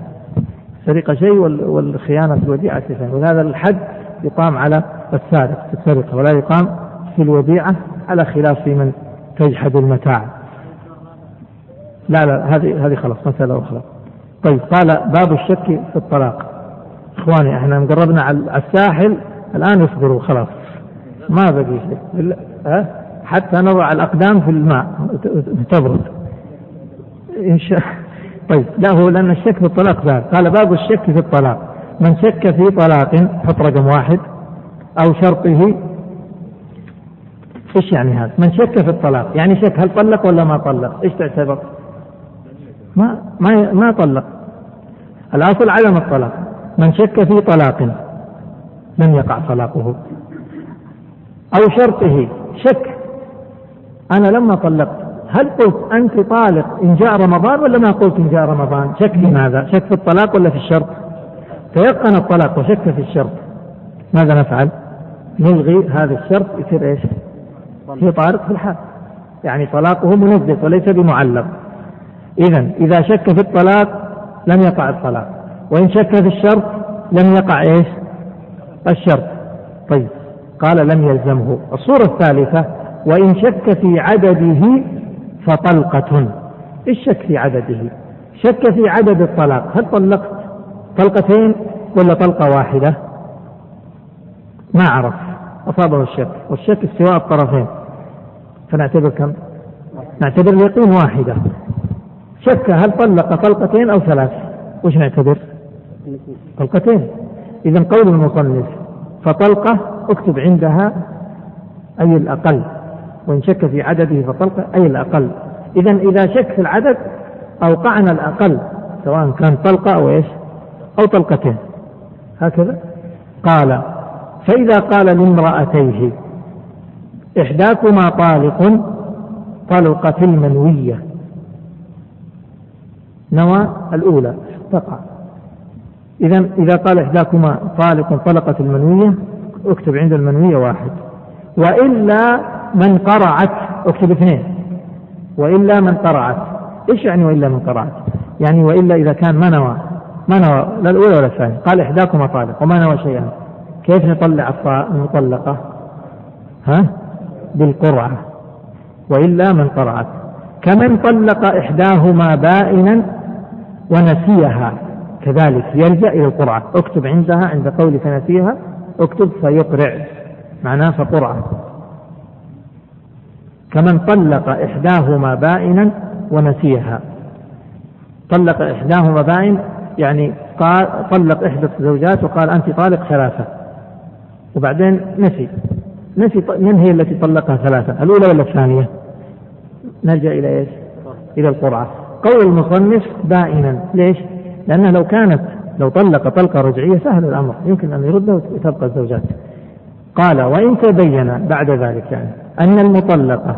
السرقة شيء والخيانة في الوديعة شيء ثاني، وهذا الحد يقام على السارق في السرقة ولا يقام في الوديعة، على خلاف في من تجحد المتاع. لا لا، هذه هذه خلاص مسألة أخرى. طيب، قال باب الشك في الطلاق. إخواني احنا مقربنا على الساحل الآن، يصبروا خلاص ما بقي شيء، ها؟ حتى نضع الأقدام في الماء تبرد إن شاء. طيب، له لأن الشك في الطلاق باب. قال باب الشك في الطلاق. من شك في طلاق، حط رقم واحد، أو شرطه. إيش يعني هذا؟ من شك في الطلاق يعني شك، هل طلق ولا ما طلق؟ إيش تعتبر؟ ما ما ما طلق. الأصل عدم الطلاق. من شك في طلاق لم يقع طلاقه. أو شرطه، شك أنا لما طلقت هل قلت أنت طالق إن جاء رمضان ولا ما قلت إن جاء رمضان؟ شك في ماذا؟ شك في الطلاق ولا في الشرط؟ تيقن الطلاق وشك في الشرط، ماذا نفعل؟ نلغي هذا الشرط، يصير إيش؟ في طارق في الحال، يعني طلاقه منزل وليس بمعلق. إذن إذا شك في الطلاق لم يقع الطلاق، وإن شك في الشرط لم يقع إيش؟ الشرط. طيب، قال لم يلزمه. الصورة الثالثة، وإن شك في عدده فطلقة. الشك في عدده، شك في عدد الطلاق، هل طلقت طلقتين ولا طلقة واحدة؟ ما عرف، أصابه الشك، والشك استواء الطرفين، فنعتبر كم؟ نعتبر اليقين واحدة. شك هل طلق طلقتين أو ثلاث، وش نعتبر؟ طلقتين. إذن قول المصنف فطلقة، اكتب عندها أي الأقل، وإن شك في عدده فطلقة أي الأقل. إذن إذا شك في العدد أوقعنا الأقل، سواء كان طلقة أو إيش أو طلقتين، هكذا. قال فإذا قال لامرأتيه إحداكما طالق طلقة المنوية، نوى الأولى تقع. إذن إذا قال إحداكما طالق طلقة المنوية، اكتب عند المنوية واحد. وإلا من قرعت، اكتب اثنين. وإلا من قرعت، ايش يعني وإلا من قرعت؟ يعني وإلا إذا كان ما نوى ما نوى لا الأولى ولا الثانية، قال إحداكما طالق وما نوى شيئا، كيف نطلع المطلقة؟ ها؟ بالقرعة. وإلا من قرعت، كمن طلق إحداهما بائنا ونسيها، كذلك يلجأ إلى القرعة، اكتب عندها عند قول فنسيها، اكتب فيقرع، معناه فقرعة. كمن طلق إحداهما بائنا ونسيها، طلق إحداهما بائن يعني قال طلق إحدى الزوجات وقال أنت طالق ثلاثة، وبعدين نسي نسي من هي التي طلقها ثلاثة، الأولى ولا الثانية؟ نرجع إلى إيش؟ إلى القرعة. قول المصنف بائنا، ليش؟ لأنه لو كانت لو طلق طلقة رجعية سهل الأمر، يمكن أن يرده وتبقى الزوجات. قال وإن تبين بعد ذلك يعني أن المطلقة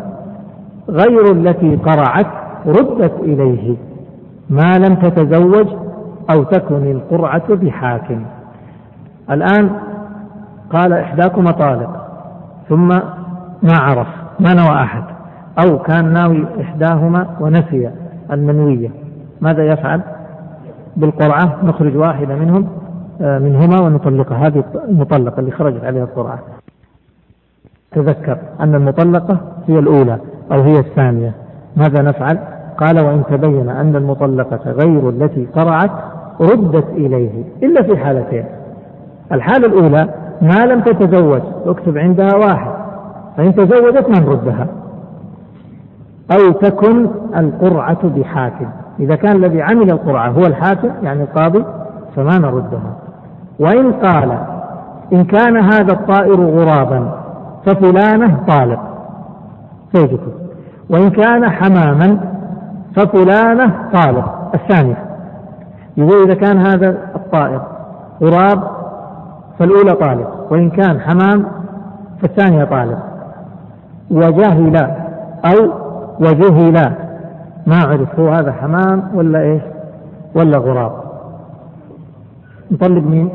غير التي قرعت ردت إليه ما لم تتزوج أو تكن القرعة بحاكم. الآن قال إحداكما طالق ثم ما عرف، ما نوى أحد، أو كان ناوي إحداهما ونسي المنوية، ماذا يفعل؟ بالقرعة نخرج واحدة منهم منهما ونطلقها، هذه المطلقة اللي خرجت عليها القرعة. تذكر أن المطلقة هي الأولى أو هي الثانية، ماذا نفعل؟ قال وإن تبين أن المطلقة غير التي قرعت ردت إليه، إلا في حالتين. الحالة الأولى ما لم تتزوج اكتب عندها واحد، فإن تزوجت من ردها، أو تكن القرعة بحاكم، إذا كان الذي عمل القرعة هو الحاكم يعني القاضي فما نردها. وإن قال إن كان هذا الطائر غرابا ففلانه طالق سيجكم، وإن كان حماما ففلانه طالق الثانية. يقول إذا كان هذا الطائر غراب فالأولى طالق، وإن كان حمام فالثانية طالق. وجهل أو وجهل ما عرف هو هذا حمام ولا إيش ولا غراب، نطلق مين؟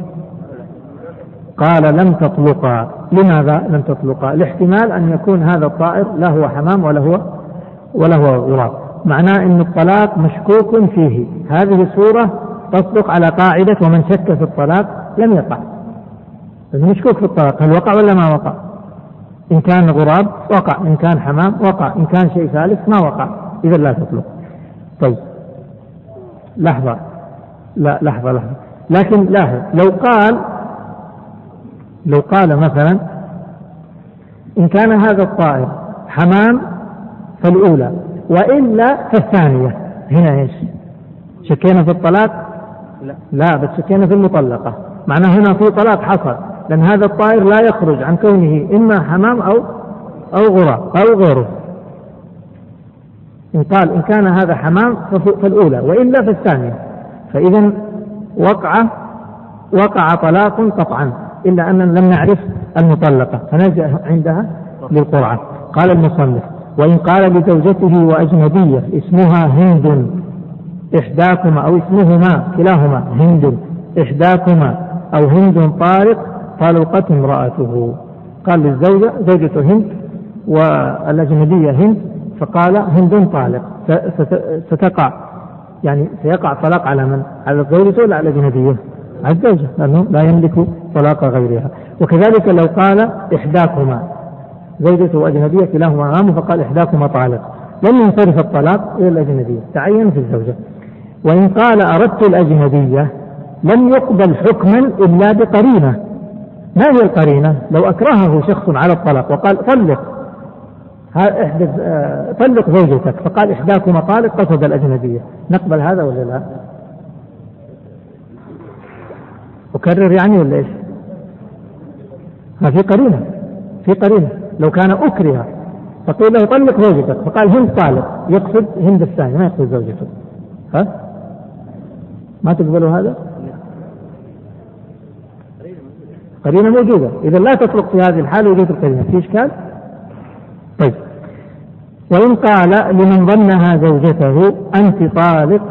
قال لم تطلقا. لماذا لم تطلقا؟ الاحتمال أن يكون هذا الطائر لا هو حمام ولا هو ولا هو غراب، معناه أن الطلاق مشكوك فيه. هذه الصورة تصدق على قاعدة ومن شك في الطلاق لم يقع. المشكوك في الطلاق هل وقع ولا ما وقع؟ إن كان غراب وقع، إن كان حمام وقع، إن كان شيء ثالث ما وقع، إذا لا تطلق. طيب لحظة لا لحظة لحظة لكن لاحظ، لو قال لو قال مثلا إن كان هذا الطائر حمام فالأولى وإلا فالثانية، هنا إيش؟ شكينا في الطلاق؟ لا, لا بس شكينا في المطلقة، معناه هنا في طلاق حصل، لأن هذا الطائر لا يخرج عن كونه إما حمام أو أو غراب أو غيره. إن قال إن كان هذا حمام فالأولى وإلا فالثانية، فإذا وقع وقع طلاق قطعا، إلا أننا لم نعرف المطلقة فنلجأ عندها للقرعة. قال المصنف وإن قال لزوجته وأجنبية اسمها هند إحداكما أو اسمهما كلاهما هند إحداكما أو هند طارق طلقت امرأته. قال للزوجة زوجة هند والأجنبية هند، فقال هند طالق، ستقع يعني سيقع طلاق على من؟ على الزوجة ولا على الأجنبية؟ على الزوجة، لأنه لا يملك طلاق غيرها. وكذلك لو قال إحداكما زوجة وأجنبية كلاهما عام، فقال إحداكما طالق، لم ينصرف الطلاق إلى الأجنبية، تعين في الزوجة. وإن قال أردت الأجنبية لم يقبل حكما إلا بقرينة. ما هي القرينة؟ لو أكرهه شخص على الطلاق وقال طلق طلق زوجتك، فقال إحداكما طالق قصد الأجنبية، نقبل هذا ولا لا؟ أكرر يعني ولا إيش؟ ما في قرينة، في قرينة. لو كان أكره فقيل له طلق زوجتك فقال هند طالق، يقصد هند الثاني ما يقصد زوجته، ها؟ ما تقبلوا هذا؟ قرينة موجودة، إذا لا تطلق في هذه الحالة وجود القرينة، في إشكال؟ طيب وإن قال لمن ظنها زوجته أنت طالق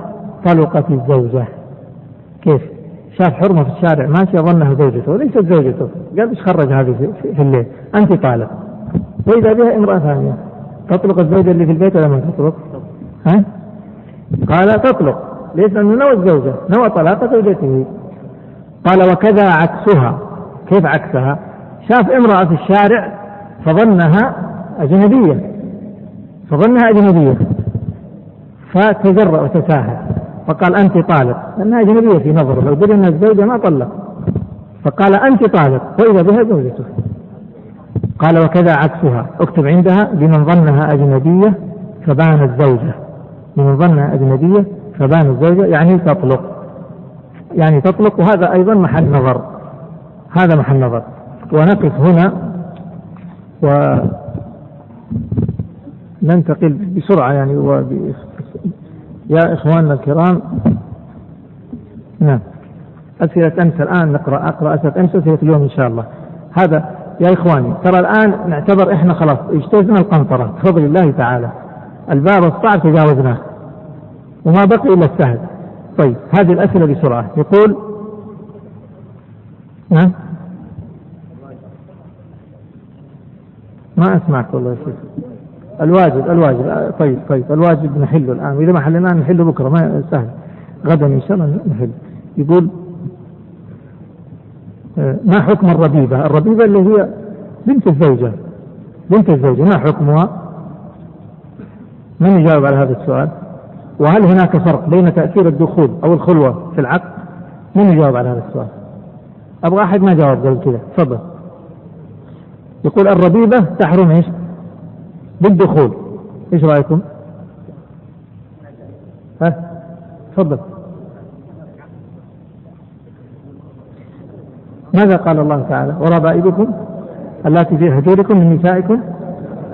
طلقت الزوجة، كيف؟ شاف حرمة في الشارع ماشية ظنها زوجته وليست زوجته، قال إيش خرج هذه في الليل؟ أنت طالق، وإذا بها امرأة ثانية، تطلق الزوجة اللي في البيت ولا ما تطلق؟ ها؟ قال تطلق، ليس أنه نوى الزوجة، نوى طلاق زوجته. قال وكذا عكسها. كيف عكسها؟ شاف امرأة في الشارع فظنها أجنبية فظنها أجنبية فتجرأ وتساهل فقال أنت طالق، لأنها أجنبية في نظره، لو قلنا الزوجة ما طلق، فقال أنت طالق وإذا بها زوجته. قال وكذا عكسها اكتب عندها لمن ظنها أجنبية فبان الزوجة، لمن ظنها أجنبية فبان الزوجة يعني تطلق، يعني تطلق، وهذا أيضا محل نظر، هذا محل نظر. ونقف هنا وننتقل بسرعة يعني وب... يا إخواننا الكرام. نعم أسئلة أمس الآن نقرأ أقرأ أسئلة أمس أسئلة اليوم إن شاء الله. هذا يا إخواني ترى الآن نعتبر إحنا خلاص اجتزنا القنطرة بفضل الله تعالى، الباب الصعب تجاوزناه وما بقي إلا السهل. طيب هذه الأسئلة بسرعة. يقول ما أسمعك والله يا شيخ. الواجب الواجب طيب طيب الواجب نحله الآن، وإذا ما حلناه نحله بكرة، ما سهل، غدا إن شاء الله نحله. يقول ما حكم الربيبة؟ الربيبة اللي هي بنت الزوجة، بنت الزوجة ما حكمها؟ من يجاوب على هذا السؤال؟ وهل هناك فرق بين تأثير الدخول أو الخلوة في العقد؟ من يجاوب على هذا السؤال؟ أبغى أحد ما جاوب قبل كذا، تفضل. يقول الربيبة تحرم إيش؟ بالدخول، إيش رأيكم؟ ها؟ تفضل. ماذا قال الله تعالى؟ وربائبكم اللاتي في حجوركم من نسائكم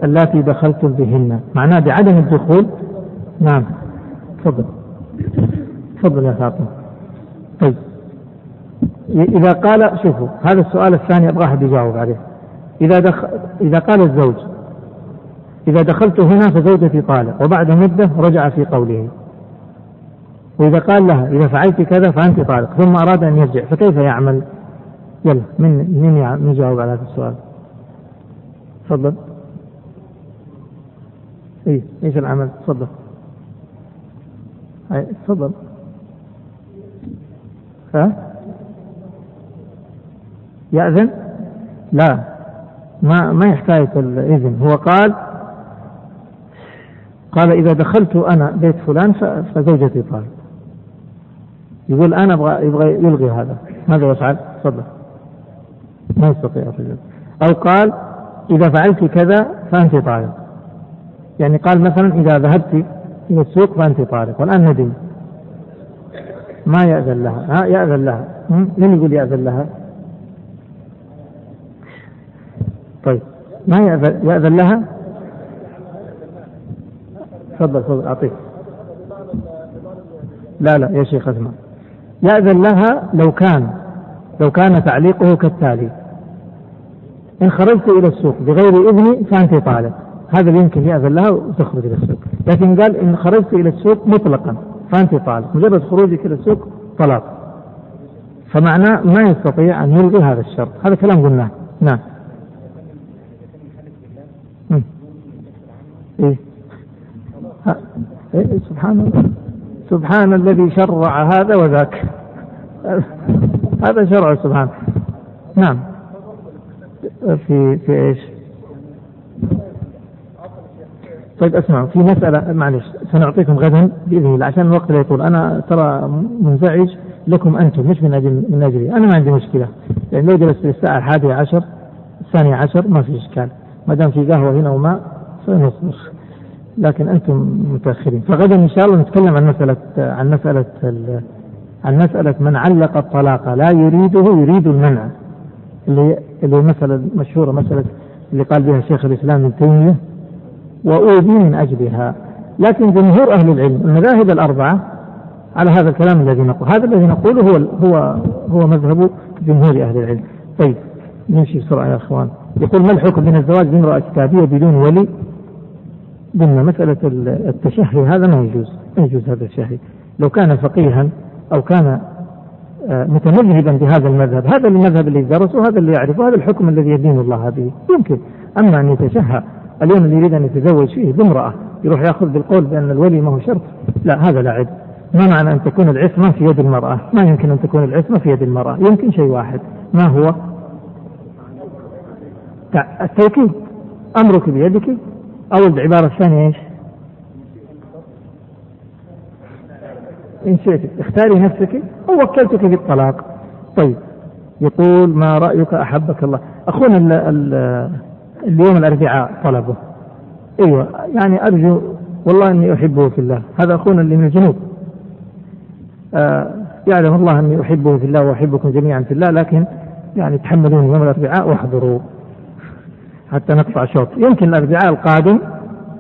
اللاتي دخلتم بهن، معناه بعدم الدخول. نعم تفضل تفضل يا فاطمة. طيب إذا قال، شوفوا هذا السؤال الثاني أبغى أحد يجاوب عليه. إذا دخل إذا قال الزوج إذا دخلت هنا فزوجتي طالق، وبعد مدة رجع في قوله، وإذا قال لها إذا فعلت كذا فأنت طالق، ثم أراد أن يرجع، فكيف يعمل؟ يلا من من يجاوب على هذا السؤال؟ تفضل. إيه إيش العمل؟ تفضل تفضل. ها؟ يأذن؟ لا، ما ما يحتاج الإذن. هو قال قال إذا دخلت أنا بيت فلان فزوجتي طالق. يقول أنا أبغى يبغى يلغي هذا، ماذا يفعل؟ تفضل. ما يستطيع الرجل. أو قال إذا فعلت كذا فأنت طالق، يعني قال مثلا إذا ذهبت إلى السوق فأنت طالق والآن ندم، ما يأذن لها. ها يأذن لها، من يقول يأذن لها؟ طيب ما يأذن, يأذن لها. تفضل تفضل أعطيك. لا لا يا شيخ أسمع، يأذن لها لو كان لو كان تعليقه كالتالي: إن خرجت إلى السوق بغير إذني فأنت طالق، هذا يمكن يأذن لها وتخرج إلى السوق. لكن قال إن خرجت إلى السوق مطلقا فأنت طالق، مجرد خروجك إلى السوق طلاق، فمعناه ما يستطيع أن يلغي هذا الشرط. هذا كلام قلناه. نعم. إيه. إيه سبحان الله، سبحان الذي شرع هذا وذاك، هذا شرع سبحانه. نعم. في في إيش؟ طيب أسمع، في مسألة معلش سنعطيكم غدا بإذن الله عشان الوقت لا يطول. أنا ترى منزعج لكم أنتم، مش من أجل من أجلي، أنا ما عندي مشكلة، يعني لو جلست الساعة الحادية عشر الثانية عشر ما في إشكال، ما دام في قهوة هنا وماء فنصبر، لكن أنتم متأخرين. فغدا إن شاء الله نتكلم عن مسألة عن مسألة عن مسألة من علق الطلاق لا يريده يريد المنع، اللي اللي مسألة مشهورة، مسألة اللي قال بها شيخ الإسلام ابن تيمية وأوذي من أجلها. لكن جمهور أهل العلم المذاهب الأربعة على هذا الكلام الذي نقول، هذا الذي نقوله هو هو هو مذهب جمهور أهل العلم. طيب نمشي بسرعة يا إخوان. يقول ما الحكم من الزواج بامرأة كتابية بدون ولي؟ ضمن مسألة التشهي هذا ما يجوز، ما يجوز هذا الشهي. لو كان فقيها أو كان متمذهبا بهذا المذهب، هذا المذهب اللي درسه، هذا اللي يعرفه، هذا الحكم الذي يدين الله به، يمكن. أما أن يتشهى اليوم اللي يريد أن يتزوج فيه بامرأة يروح يأخذ بالقول بأن الولي ما هو شرط، لا، هذا لعب. ما معنى أن تكون العصمة في يد المرأة؟ ما يمكن أن تكون العصمة في يد المرأة، يمكن شيء واحد، ما هو؟ التوكيد، أمرك بيدك. أو العبارة الثانية إيش؟ إن شئت اختاري نفسك أو وكلتك بالطلاق. طيب يقول ما رأيك أحبك الله؟ أخونا ال ال اليوم الأربعاء طلبه، أيوة يعني أرجو والله أني أحبه في الله، هذا أخونا اللي من الجنوب، آه يعلم الله أني أحبه في الله وأحبكم جميعا في الله، لكن يعني تحملوني يوم الأربعاء واحضروا حتى نقطع شوط. يمكن الأربعاء القادم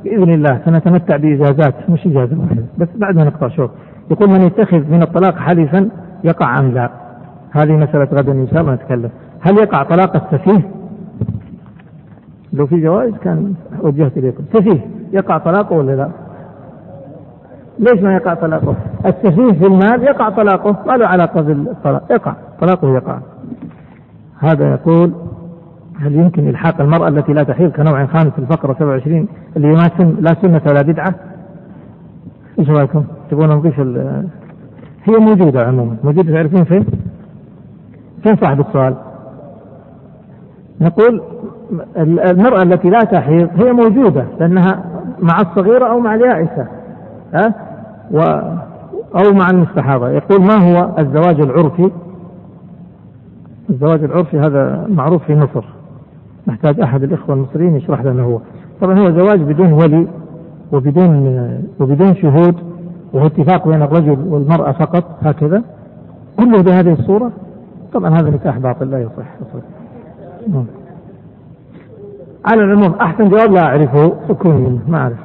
بإذن الله سنتمتع بإجازات، مش إجازة واحدة بس، بعدها نقطع شوط. يقول من يتخذ من الطلاق حلفا يقع أم لا؟ هذه مسألة غدا إن شاء الله نتكلم. هل يقع طلاق السفيه؟ لو في جوائز كان وجهت إليكم. السفيه يقع طلاقه ولا لا؟ ليش ما يقع طلاقه؟ السفيه في المال يقع طلاقه، ما له علاقة بالطلاق، يقع طلاقه، يقع. هذا يقول هل يمكن إلحاق المرأة التي لا تحيض كنوع خامس في الفقرة سبعة وعشرين اللي ما سن لا سنة ولا بدعة؟ ايش رايكم؟ تبون نضيف؟ هي موجودة عموما، موجودة، تعرفين فين؟ فين صاحب السؤال؟ نقول المرأة التي لا تحيض هي موجودة لأنها مع الصغيرة أو مع اليائسة أه؟ و... أو مع المستحاضة. يقول ما هو الزواج العرفي؟ الزواج العرفي هذا معروف في مصر، نحتاج أحد الإخوة المصريين يشرح لنا. هو طبعا هو زواج بدون ولي وبدون وبدون شهود، وهو اتفاق بين الرجل والمرأة فقط هكذا، كله بهذه الصورة. طبعا هذا نكاح باطل لا يصح. على العموم أحسن جواب لا أعرفه، سكون منه ما أعرف،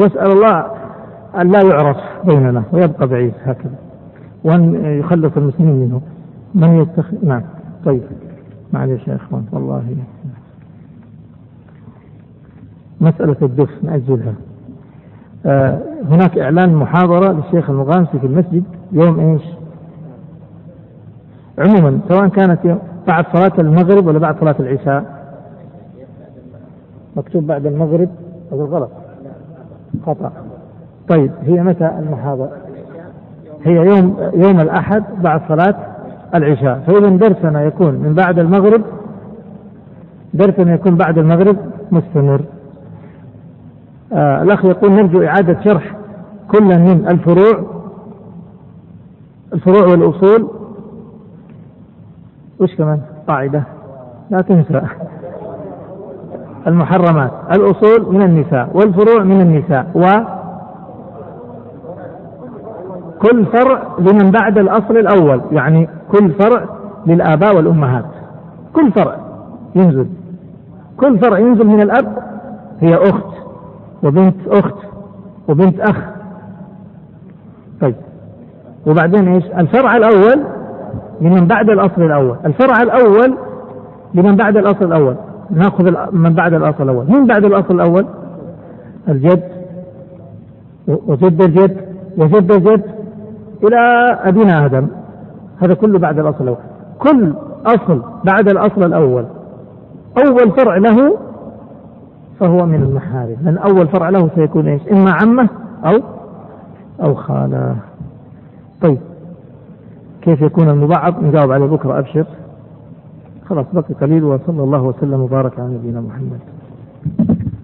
وأسأل الله أن لا يعرف بيننا ويبقى بعيد هكذا، وأن يخلص المسلمين منه من يتخ... نعم طيب معلش يا إخوان والله مسألة الدفء نأجلها. آه هناك إعلان محاضرة للشيخ المغامسي في المسجد يوم إيش؟ عموما سواء كانت بعد صلاة المغرب ولا بعد صلاة العشاء. مكتوب بعد المغرب أو غلط خطأ. طيب هي متى المحاضرة؟ هي يوم يوم الأحد بعد صلاة العشاء. فإذا درسنا يكون من بعد المغرب، درسنا يكون بعد المغرب مستمر. آه الأخ يقول نرجو إعادة شرح كل من الفروع الفروع والأصول، وش كمان قاعدة لا تنسى، المحرمات. الأصول من النساء والفروع من النساء، وكل فرع لمن بعد الأصل الأول، يعني كل فرع للآباء والأمهات، كل فرع ينزل كل فرع ينزل من الأب، هي أخت وبنت أخت وبنت أخ. طيب وبعدين إيش الفرع الأول لمن بعد الأصل الأول؟ الفرع الأول لمن بعد الأصل الأول، نأخذ من بعد الأصل الأول. من بعد الأصل الأول الجد وجد الجد وجد الجد إلى أبينا آدم، هذا كله بعد الأصل الأول. كل أصل بعد الأصل الأول أول فرع له فهو من المحارم، لأن أول فرع له سيكون إيش؟ إما عمه أو أو خاله. طيب كيف يكون المبعض؟ نجاوب عليه بكرة أبشر. خلاص بقي قليل، وصلى الله وسلم وبارك على نبينا محمد.